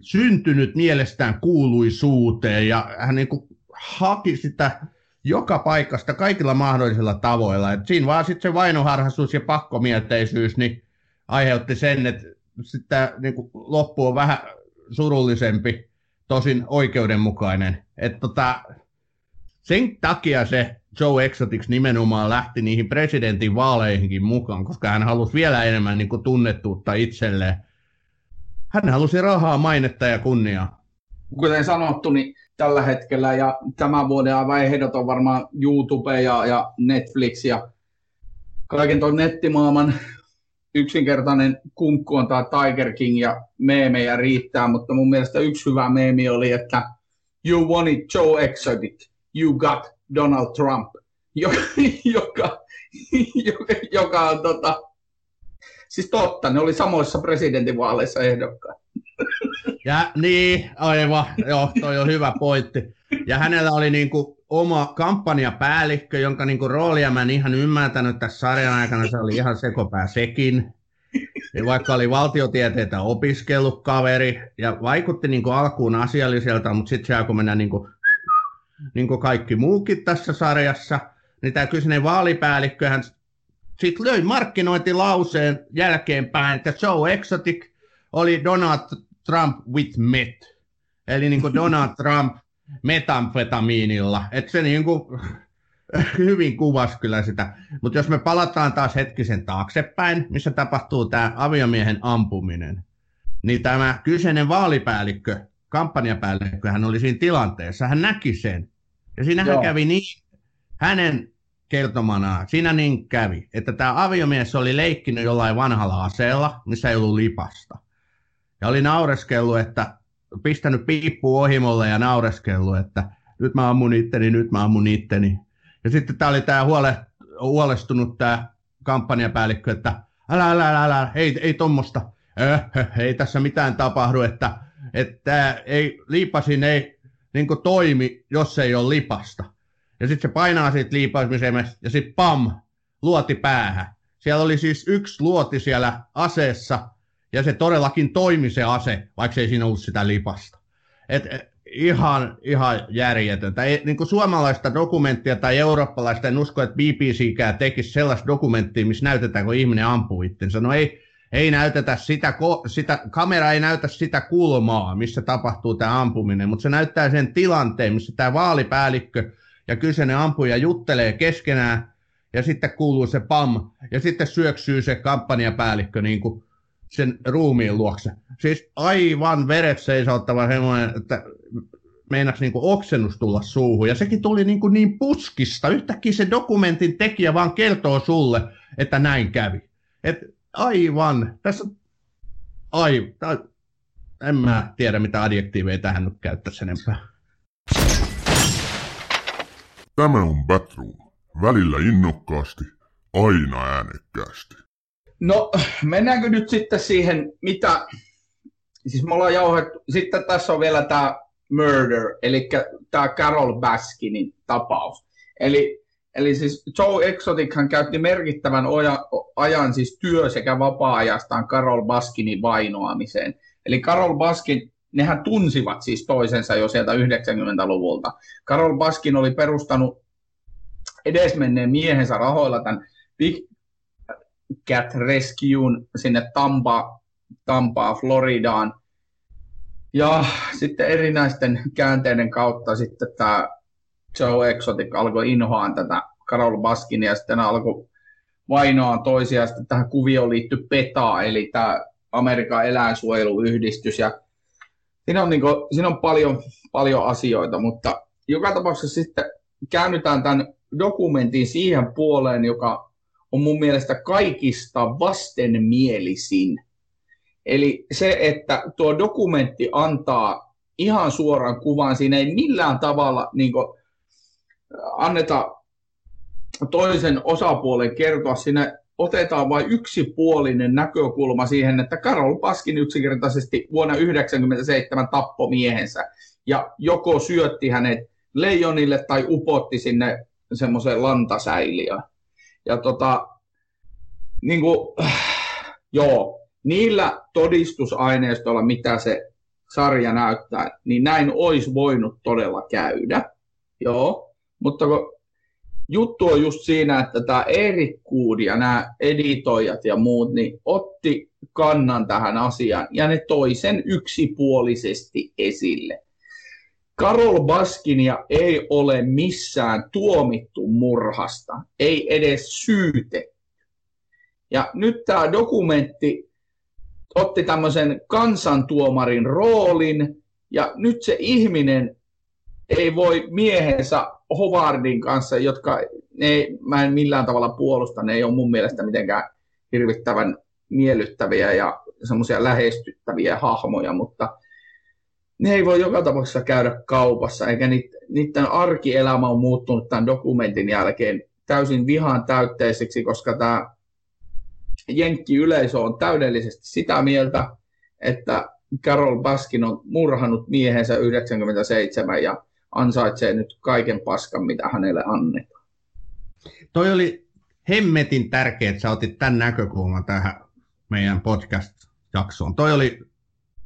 syntynyt mielestään kuuluisuuteen ja hän niin kuin haki sitä joka paikasta kaikilla mahdollisilla tavoilla. Et siinä vaan sitten se vainoharhaisuus ja pakkomielteisyys niin aiheutti sen, että sitä niin kuin loppu on vähän surullisempi, tosin oikeudenmukainen. Sen takia se Joe Exotic nimenomaan lähti niihin presidentin vaaleihinkin mukaan, koska hän halusi vielä enemmän niin kuin tunnettuutta itselleen. Hän halusi rahaa, mainetta ja kunniaa. Kuten sanottu, niin tällä hetkellä ja tämän vuoden aivan ehdot on varmaan YouTube ja Netflix ja kaiken tuon nettimaailman yksinkertainen kunkku on tämä Tiger King ja meemejä riittää, mutta mun mielestä yksi hyvä meemi oli, että "You wanted Joe Exotic, you got Donald Trump", joka on siis totta, ne oli samoissa presidentinvaaleissa ehdokkaat. Ja niin, aivan, joo, toi on hyvä pointti. Ja hänellä oli niinku oma kampanjapäällikkö, jonka niinku roolia mä en ihan ymmärtänyt tässä sarjan aikana, se oli ihan sekopää sekin. Ja vaikka oli valtiotieteitä opiskellut kaveri ja vaikutti niinku alkuun asialliselta, mutta sitten se alkoi mennä niinku kaikki muukin tässä sarjassa, niin tämä kyseinen vaalipäällikköhän sitten löi markkinointilauseen jälkeenpäin, että Joe Exotic oli Donald Trump with meth, eli niinku Donald Trump metamfetamiinilla, että se niinku hyvin kuvasi kyllä sitä. Mutta jos me palataan taas hetkisen taaksepäin, missä tapahtuu tämä aviomiehen ampuminen, niin tämä kyseinen vaalipäällikkö, kampanjapäällikkö, hän oli siinä tilanteessa, hän näki sen. Ja siinähän kävi niin, hänen kertomanaan, siinä niin kävi, että tämä aviomies oli leikkinyt jollain vanhalla aseella, missä ei ollut lipasta. Ja oli naureskellut, että pistänyt piippu ohimolle ja naureskellut, että nyt mä ammun itteni, nyt mä ammun itteni. Ja sitten tämä oli tämä huolestunut tämä kampanjapäällikkö, että älä, ei tuommoista, ei tässä mitään tapahdu, että ei, liipasin ei niin kuin toimi, jos ei ole lipasta. Ja sitten se painaa siitä liipaisimesta ja sitten pam, luoti päähän. Siellä oli siis yksi luoti siellä aseessa ja se todellakin toimi se ase, vaikka ei siinä ollut sitä lipasta. Ihan järjetöntä. Ei, niin kuin suomalaista dokumenttia tai eurooppalaista, en usko, että BBCkään tekisi sellaista dokumenttia, missä näytetään, kun ihminen ampuu itsensä. No ei näytetä sitä, kamera ei näytä sitä kulmaa, missä tapahtuu tämä ampuminen, mutta se näyttää sen tilanteen, missä tämä vaalipäällikkö ja kyseinen ampuja juttelee keskenään, ja sitten kuuluu se pam, ja sitten syöksyy se kampanjapäällikkö niin kuin sen ruumiin luokse. Siis aivan veret seisauttava semmoinen, että meinasi niin kuin oksennus tulla suuhun. Ja sekin tuli niin puskista. Yhtäkkiä se dokumentin tekijä vaan kertoo sulle, että näin kävi. Et aivan. Tässä en mä tiedä, mitä adjektiiveja tähän nyt käyttäisi enempää. Tämä on Batroom. Välillä innokkaasti, aina äänekkäästi. No, mennäänkö nyt sitten siihen, mitä... Siis me ollaan jauhettu... Sitten tässä on vielä tämä murder, eli tämä Carol Baskinin tapaus. Eli siis Joe Exotichan käytti merkittävän ajan siis työ- sekä vapaa-ajastaan Carol Baskinin vainoamiseen. Eli Carol Baskin... Nehän tunsivat siis toisensa jo sieltä 90-luvulta. Carol Baskin oli perustanut edesmenneen miehensä rahoilla tämän Big Cat Rescuen sinne Tampaa, Floridaan. Ja sitten erinäisten käänteiden kautta sitten tämä Joe Exotic alkoi inhoaan tätä Carol Baskinia ja sitten alkoi vainoa toisiaan. Sitten tähän kuvioon liittyi PETA, eli tämä Amerikan eläinsuojeluyhdistys. Ja siinä on paljon asioita, mutta joka tapauksessa sitten käännytään tämän dokumentin siihen puoleen, joka on mun mielestä kaikista vastenmielisin. Eli se, että tuo dokumentti antaa ihan suoran kuvan, siinä ei millään tavalla niin kuin anneta toisen osapuolen kertoa, siinä otetaan vain yksipuolinen näkökulma siihen, että Carol Baskin yksinkertaisesti vuonna 1997 tappoi miehensä ja joko syötti hänet leijonille tai upotti sinne semmoiseen lantasäiliöön. Ja niin kuin, niillä todistusaineistoilla, mitä se sarja näyttää, niin näin olisi voinut todella käydä. Joo, mutta juttu on just siinä, että tämä Eric Goode ja nämä editoijat ja muut niin otti kannan tähän asiaan ja ne toi sen yksipuolisesti esille. Carol Baskinia ei ole missään tuomittu murhasta, ei edes syytetty. Ja nyt tämä dokumentti otti tämmöisen kansantuomarin roolin ja nyt se ihminen ei voi miehensä Howardin kanssa, jotka mä en millään tavalla puolusta, ne ei ole mun mielestä mitenkään hirvittävän miellyttäviä ja semmoisia lähestyttäviä hahmoja, mutta ne ei voi joka tapauksessa käydä kaupassa, eikä niiden arkielämä on muuttunut tämän dokumentin jälkeen täysin vihan täytteiseksi, koska tämä jenkkiyleisö on täydellisesti sitä mieltä, että Carol Baskin on murhannut miehensä 1997 ja ansaitsee nyt kaiken paskan, mitä hänelle annetaan. Toi oli hemmetin tärkeää, että sä otit tämän näkökulman tähän meidän podcast-jaksoon. Toi oli,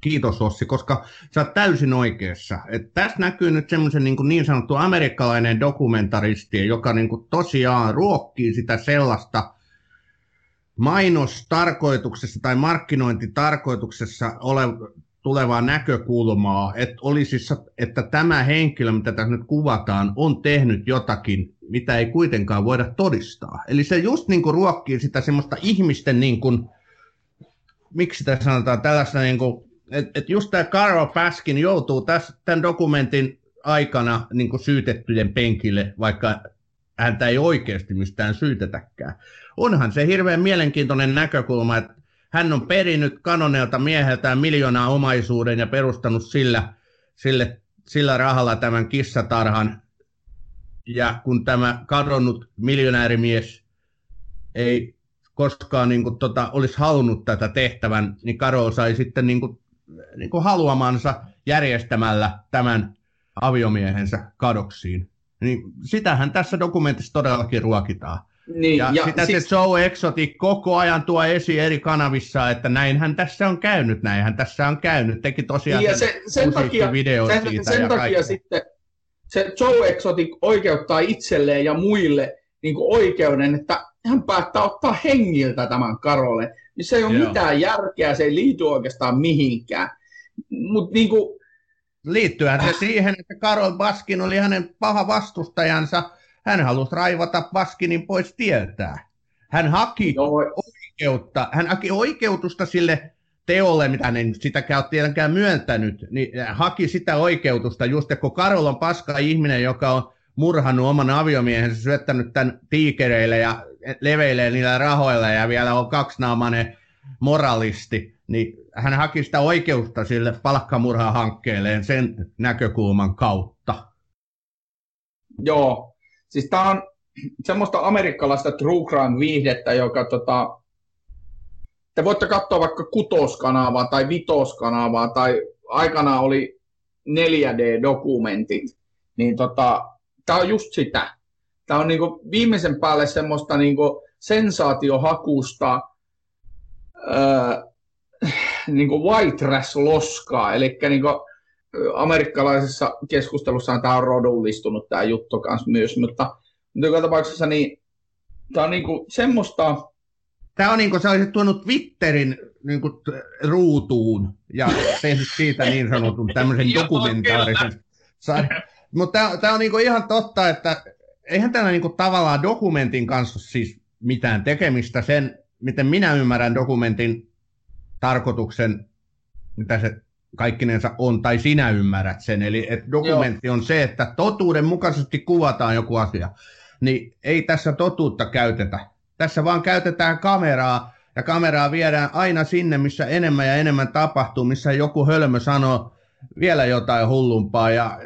kiitos Ossi, koska sä oot täysin oikeassa. Et tässä näkyy nyt semmoisen niin sanottu amerikkalainen dokumentaristi, joka niin kuin tosiaan ruokkii sitä sellaista mainostarkoituksessa tai markkinointitarkoituksessa tulevaa näkökulmaa, että tämä henkilö, mitä tässä nyt kuvataan, on tehnyt jotakin, mitä ei kuitenkaan voida todistaa. Eli se just niin kuin ruokkii sitä semmoista ihmisten, niin kuin, miksi sitä sanotaan, tällaista, niin että just tämä Carol Baskin joutuu tämän dokumentin aikana niin kuin syytettyjen penkille, vaikka häntä ei oikeasti mistään syytetäkään. Onhan se hirveän mielenkiintoinen näkökulma, että hän on perinnyt Kanonelta mieheltään 1 miljoonaa omaisuuden ja perustanut sillä rahalla tämän kissatarhan, Ja kun tämä kadonnut miljonäärimies ei koskaan niin kuin, olisi halunnut tätä tehtävän, niin Carol sai sitten niin kuin haluamansa järjestämällä tämän aviomiehensä kadoksiin. Niin sitähän tässä dokumentissa todellakin ruokitaan. Niin, ja sitä se Joe Exotic koko ajan tuo esiin eri kanavissa, että näinhän tässä on käynyt. Teki tosiaan ja sen takia sitten se Joe Exotic oikeuttaa itselleen ja muille niin kuin oikeuden, että hän päättää ottaa hengiltä tämän Carolle. Niin se ei ole mitään järkeä, se ei liity oikeastaan mihinkään. Mut niin kuin... Liittyyhän se siihen, että Carol Baskin oli hänen paha vastustajansa. Hän halusi raivata Baskinin pois tieltään. Hän haki oikeutta, hän haki oikeutusta sille teolle, mitä hän ei sitäkään ole tietenkään myöntänyt. Niin hän haki sitä oikeutusta just, että kun Carol on paska ihminen, joka on murhannut oman aviomiehensä, syöttänyt tämän tiikereille ja leveilleen niillä rahoilla ja vielä on kaksinaamainen moralisti, niin hän haki sitä oikeutta sille palkkamurhahankkeelleen sen näkökulman kautta. Joo. Siis tämä on semmoista amerikkalaista true crime viihdettä, joka te voitte katsoa vaikka 6-kanavaa tai 5-kanavaa tai aikanaan oli 4D-dokumentit. Niin tämä on just sitä. Tämä on niinku viimeisen päälle semmoista niinku sensaatiohakusta niinku white trash-loskaa, eli niinku amerikkalaisessa keskustelussa tämä on rodullistunut tämä juttu kanssa myös, mutta joka tapauksessa niin, tämä on niinku semmoista... Tämä on niin kuin sä olisit tuonut Twitterin niinku ruutuun ja tehnyt siitä niin sanotun tämmöisen dokumentaarisen. Mutta tämä on niinku ihan totta, että eihän tällä niinku tavallaan dokumentin kanssa siis mitään tekemistä sen, miten minä ymmärrän dokumentin tarkoituksen, mitä se kaikkinensa on, tai sinä ymmärrät sen. Eli et dokumentti on se, että totuudenmukaisesti kuvataan joku asia. Niin ei tässä totuutta käytetä. Tässä vaan käytetään kameraa, ja kameraa viedään aina sinne, missä enemmän ja enemmän tapahtuu, missä joku hölmö sanoo vielä jotain hullumpaa. Ja,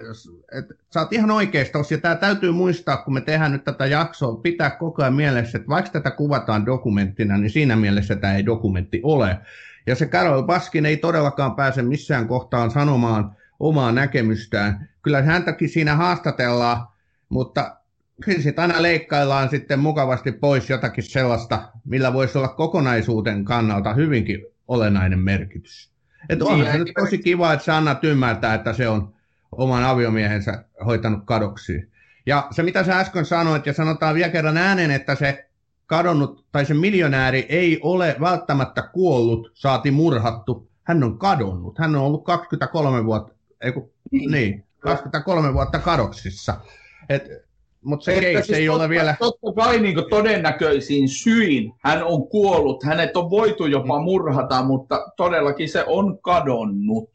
sä oot ihan oikeasti, ja tämä täytyy muistaa, kun me tehdään nyt tätä jaksoa, pitää koko ajan mielessä, että vaikka tätä kuvataan dokumenttina, niin siinä mielessä tämä ei dokumentti ole. Ja se Carol Baskin ei todellakaan pääse missään kohtaan sanomaan omaa näkemystään. Kyllä häntäkin siinä haastatellaan, mutta kyllä sit aina leikkaillaan sitten mukavasti pois jotakin sellaista, millä voisi olla kokonaisuuden kannalta hyvinkin olennainen merkitys. Että onhan se nyt tosi kiva, että sä annat ymmärtää, että se on oman aviomiehensä hoitanut kadoksiin. Ja se mitä sä äsken sanoit, ja sanotaan vielä kerran ääneen, että se kadonnut tai se miljonääri ei ole välttämättä kuollut, saati murhattu. Hän on kadonnut. Hän on ollut 23 vuotta kadoksissa. Mutta se ei siis ole vielä... Totta kai niin todennäköisiin syin hän on kuollut. Hänet on voitu jopa murhata, mutta todellakin se on kadonnut.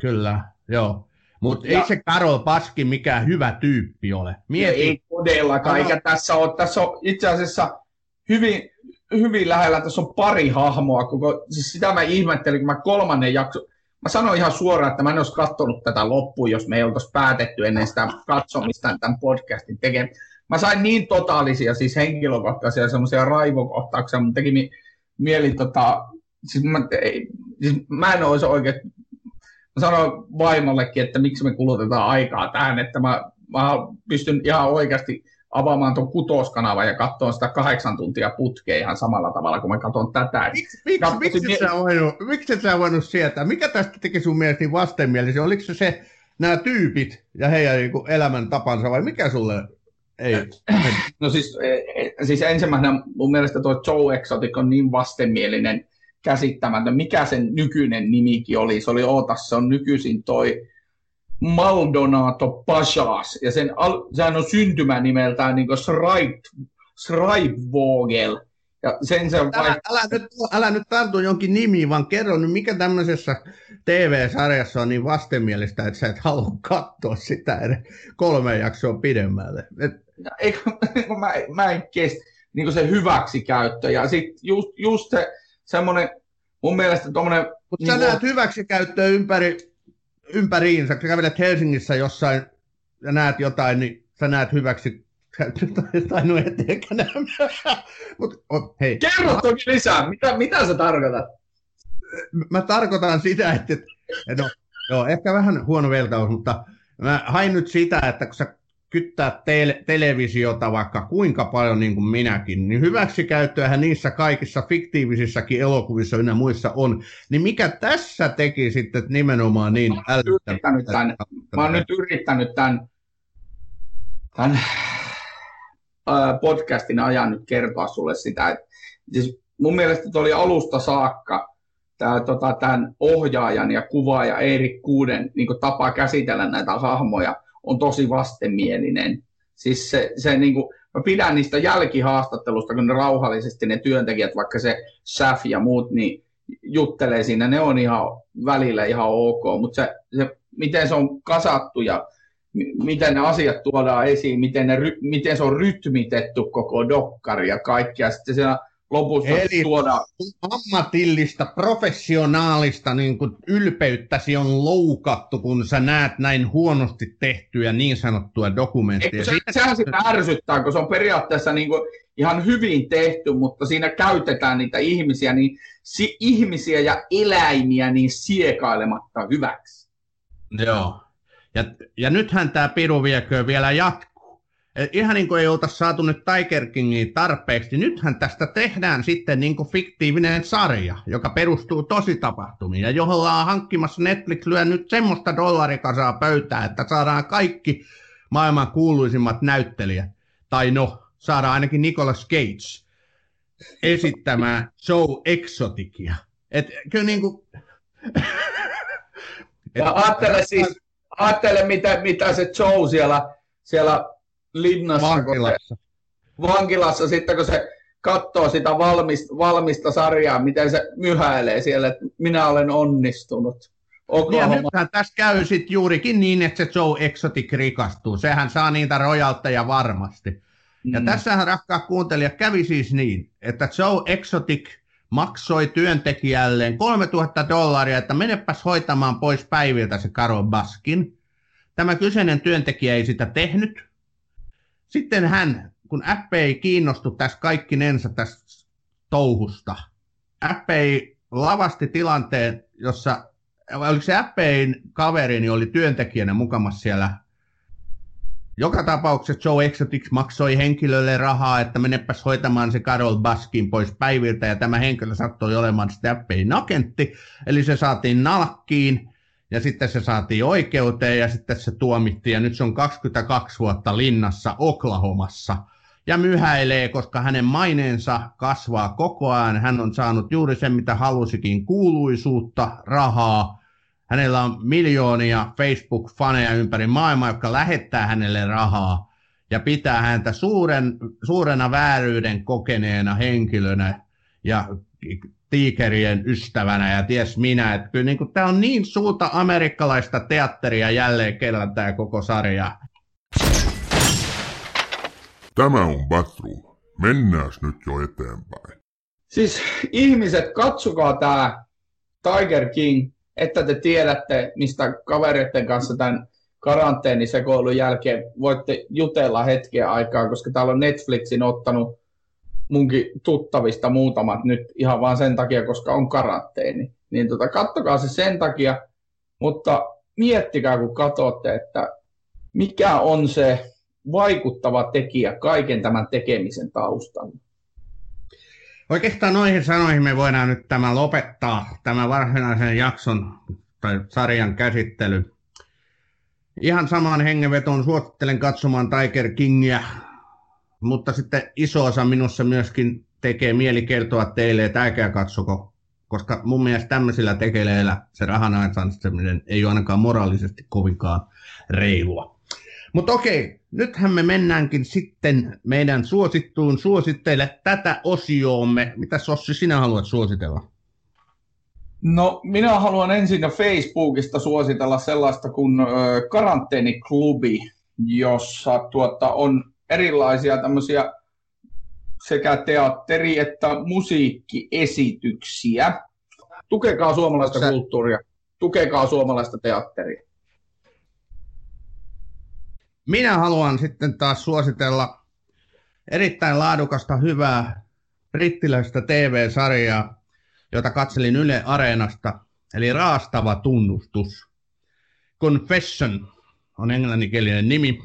Kyllä, joo. Mutta ei se Carol Baskin mikään hyvä tyyppi ole. Ei todellakaan, eikä tässä on itse asiassa hyvin, hyvin lähellä, tässä on pari hahmoa. Siis sitä mä ihmettelin, kun mä kolmannen jakso, mä sanoin ihan suoraan, että mä en olisi katsonut tätä loppuun, jos me ei oltaisi päätetty ennen sitä katsomista tämän podcastin tekemään. Mä sain niin totaalisia, siis henkilökohtaisia, semmoisia raivokohtauksia, mun teki mieli, mä en olisi oikein... Mä sanoin vaimollekin, että miksi me kulutetaan aikaa tähän, että mä pystyn ihan oikeasti avaamaan tuon 6-kanavan ja katsoa sitä 8 tuntia putkea ihan samalla tavalla, kun mä katson tätä. Miksi et sä voinut sietää? Mikä tästä teki sun mielestä niin vastenmielisiä? Oliko se nämä tyypit ja heidän niin elämäntapansa vai mikä sulle ei? No siis ensimmäisenä mun mielestä tuo Joe Exotic on niin vastenmielinen, käsittämätön. Mikä sen nykyinen nimikin oli? Se oli se on nykyisin toi Maldonado Pajas, ja sehän on syntymänimeltään niin kuin Schreibvogel. Ja älä nyt tartu jonkin nimiin, vaan kerro nyt, mikä tämmöisessä TV-sarjassa on niin vastenmielistä, että sä et halua katsoa sitä edes 3 jaksoa pidemmälle. Mä en kestä niin kuin se hyväksikäyttö, ja sitten just se semmoinen, mun mielestä tuommoinen... Mutta sä näet hyväksikäyttöä ympäriinsä, kun kävelet Helsingissä jossain ja näet jotain, niin sä näet hyväksi. Tainu eteenkä nämä. Hei. Kerro toki lisää. Mitä sä tarkoitat? Mä tarkoitan sitä, että no, ehkä vähän huono veltaus, mutta mä hain nyt sitä, että kun sä kyttäät televisiota vaikka kuinka paljon niin kuin minäkin, niin hyväksikäyttöähän niissä kaikissa fiktiivisissäkin elokuvissa ynnä muissa on. Niin mikä tässä teki sitten nimenomaan niin älyttämättä? Mä oon nyt yrittänyt tämän podcastin ajan nyt kertoa sulle sitä. Että, siis mun mielestä oli alusta saakka tämän ohjaajan ja kuvaajan Eric Gooden niin kuin tapa käsitellä näitä hahmoja on tosi vastenmielinen. Siis se niin kuin, mä pidän niistä jälkihaastattelusta, kun ne rauhallisesti ne työntekijät, vaikka se chef ja muut, niin juttelee siinä. Ne on ihan välillä ihan ok, mutta se miten se on kasattu ja miten ne asiat tuodaan esiin, miten se on rytmitetty koko dokkari ja kaikkea. Sitten siellä lopussa eli tuodaan ammatillista, professionaalista niin kuin ylpeyttäsi on loukattu, kun sä näet näin huonosti tehtyjä niin sanottua dokumentteja. Sehän sitä ärsyttää, kun se on periaatteessa niin kuin ihan hyvin tehty, mutta siinä käytetään niitä ihmisiä, niin ihmisiä ja eläimiä niin siekailematta hyväksi. Joo. Ja nythän tämä piruviekö vielä jatkuu. Ihan niin kuin ei oltaisi saatu nyt Tiger Kingiin tarpeeksi, nythän tästä tehdään sitten niin kuin fiktiivinen sarja, joka perustuu tositapahtumiin, ja jolla on hankkimassa Netflix lyö nyt semmoista dollarikasaa pöytää, että saadaan kaikki maailman kuuluisimmat näyttelijät, tai no, saadaan ainakin Nicolas Cage esittämään Joe Exoticia. Että kyllä niin kuin... Ajattele siis... Ajattele, mitä se Joe siellä linnassa, vankilassa sitten, kun se katsoo sitä valmista sarjaa, miten se myhäilee siellä, että minä olen onnistunut. Ja nythän tässä käy sitten juurikin niin, että se Joe Exotic rikastuu. Sehän saa niitä rojalteja varmasti. Ja tässähän, rakkaat kuuntelijat, kävi siis niin, että Joe Exotic maksoi työntekijälleen $3,000, että menepäs hoitamaan pois päiviltä se Carol Baskin. Tämä kyseinen työntekijä ei sitä tehnyt. Sitten hän, kun FBI kiinnostui tässä kaikkinensa tästä touhusta, FBI lavasti tilanteen, jossa, oliko se FBI:n kaveri, niin oli työntekijänä mukamassa siellä. Joka tapauksessa Joe Exotic maksoi henkilölle rahaa, että menepäs hoitamaan se Carol Baskin pois päiviltä, ja tämä henkilö sattui olemaan FBI:n agentti, eli se saatiin nalkkiin, ja sitten se saatiin oikeuteen, ja sitten se tuomittiin, ja nyt se on 22 vuotta linnassa Oklahomassa, ja myhäilee, koska hänen maineensa kasvaa koko ajan, hän on saanut juuri sen, mitä halusikin, kuuluisuutta, rahaa. Hänellä on miljoonia Facebook-faneja ympäri maailmaa, jotka lähettää hänelle rahaa ja pitää häntä suurena vääryyden kokeneena henkilönä ja tiikerien ystävänä ja ties minä. Että kyllä niin tämä on niin suurta amerikkalaista teatteria jälleen kerran tämä koko sarja. Tämä on Batroom. Mennään nyt jo eteenpäin. Siis ihmiset, katsokaa tämä Tiger King, että te tiedätte, mistä kavereiden kanssa tämän karanteenisekoilun jälkeen voitte jutella hetkeä aikaa, koska täällä on Netflixin ottanut munkin tuttavista muutamat nyt ihan vaan sen takia, koska on karanteeni. Niin kattokaa se sen takia, mutta miettikää kun katsotte, että mikä on se vaikuttava tekijä kaiken tämän tekemisen taustalla. Oikeastaan noihin sanoihin me voidaan nyt tämä lopettaa, tämä varsinaisen jakson tai sarjan käsittely. Ihan samaan hengenvetoon suosittelen katsomaan Tiger Kingia, mutta sitten iso osa minussa myöskin tekee mieli kertoa teille, että älkää katsoko, koska mun mielestä tämmöisillä tekeleillä se rahan ansaitseminen ei ole ainakaan moraalisesti kovinkaan reilua. Mutta okei, nythän me mennäänkin sitten meidän suosittuun suositteille tätä osioomme. Mitä Sossi sinä haluat suositella? No minä haluan ensin Facebookista suositella sellaista kuin karanteeniklubi, jossa on erilaisia tämmöisiä sekä teatteri- että musiikkiesityksiä. Tukekaa suomalaista kulttuuria, tukekaa suomalaista teatteria. Minä haluan sitten taas suositella erittäin laadukasta, hyvää brittiläistä TV-sarjaa, jota katselin Yle Areenasta, eli Raastava tunnustus. Confession on englanninkielinen nimi,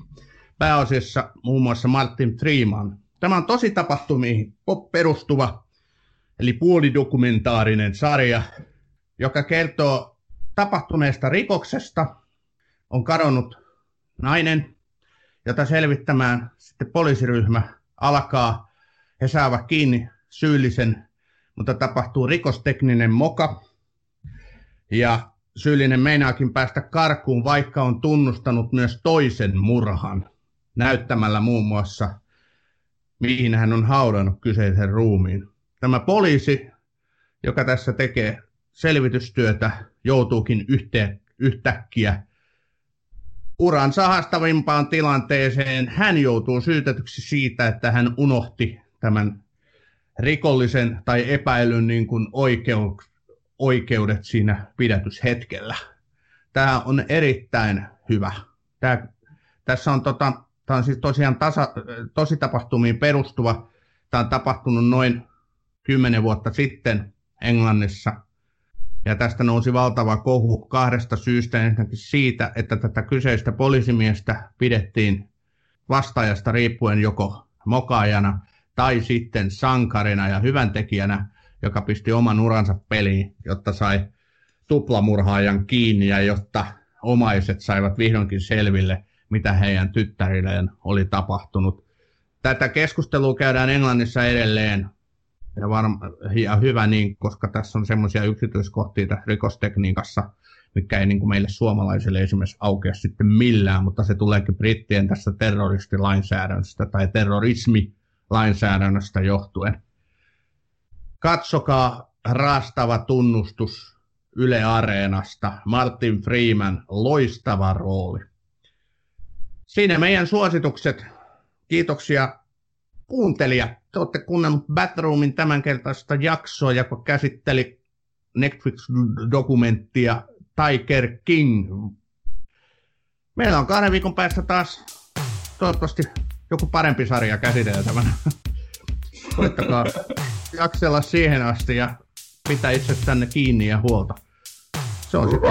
pääosassa muun muassa Martin Freeman. Tämä on tosi tapahtumiin perustuva, eli puolidokumentaarinen sarja, joka kertoo tapahtuneesta rikoksesta. On kadonnut nainen, jota selvittämään sitten poliisiryhmä alkaa. He saavat kiinni syyllisen, mutta tapahtuu rikostekninen moka. Ja syyllinen meinaakin päästä karkuun, vaikka on tunnustanut myös toisen murhan, näyttämällä muun muassa, mihin hän on haudannut kyseisen ruumiin. Tämä poliisi, joka tässä tekee selvitystyötä, joutuukin yhtäkkiä uransa haastavimpaan tilanteeseen. Hän joutuu syytetyksi siitä, että hän unohti tämän rikollisen tai epäilyn niin kuin oikeudet siinä pidätyshetkellä. Tämä on erittäin hyvä. Tämä on siis tosiaan tositapahtumiin perustuva. Tämä on tapahtunut noin 10 vuotta sitten Englannissa. Ja tästä nousi valtava kohu kahdesta syystä. Ensinnäkin siitä, että tätä kyseistä poliisimiestä pidettiin vastaajasta riippuen joko mokaajana tai sitten sankarina ja hyväntekijänä, joka pisti oman uransa peliin, jotta sai tuplamurhaajan kiinni ja jotta omaiset saivat vihdoinkin selville, mitä heidän tyttärilleen oli tapahtunut. Tätä keskustelua käydään Englannissa edelleen. Ja hyvä niin, koska tässä on semmoisia yksityiskohtia tässä rikostekniikassa, mikä ei niin kuin meille suomalaisille esimerkiksi aukea sitten millään, mutta se tuleekin brittien tässä terroristilainsäädännöstä tai terrorismilainsäädännöstä johtuen. Katsokaa Raastava tunnustus Yle Areenasta. Martin Freeman, loistava rooli. Siinä meidän suositukset. Kiitoksia kuuntelijat. Te olette kuunnellut Batroomin tämänkertaista jaksoa, joka käsitteli Netflix-dokumenttia Tiger King. Meillä on 2 viikon päästä taas toivottavasti joku parempi sarja käsiteltävänä. Koittakaa jaksella siihen asti ja pitää itse tänne kiinni ja huolta. Se on sitten.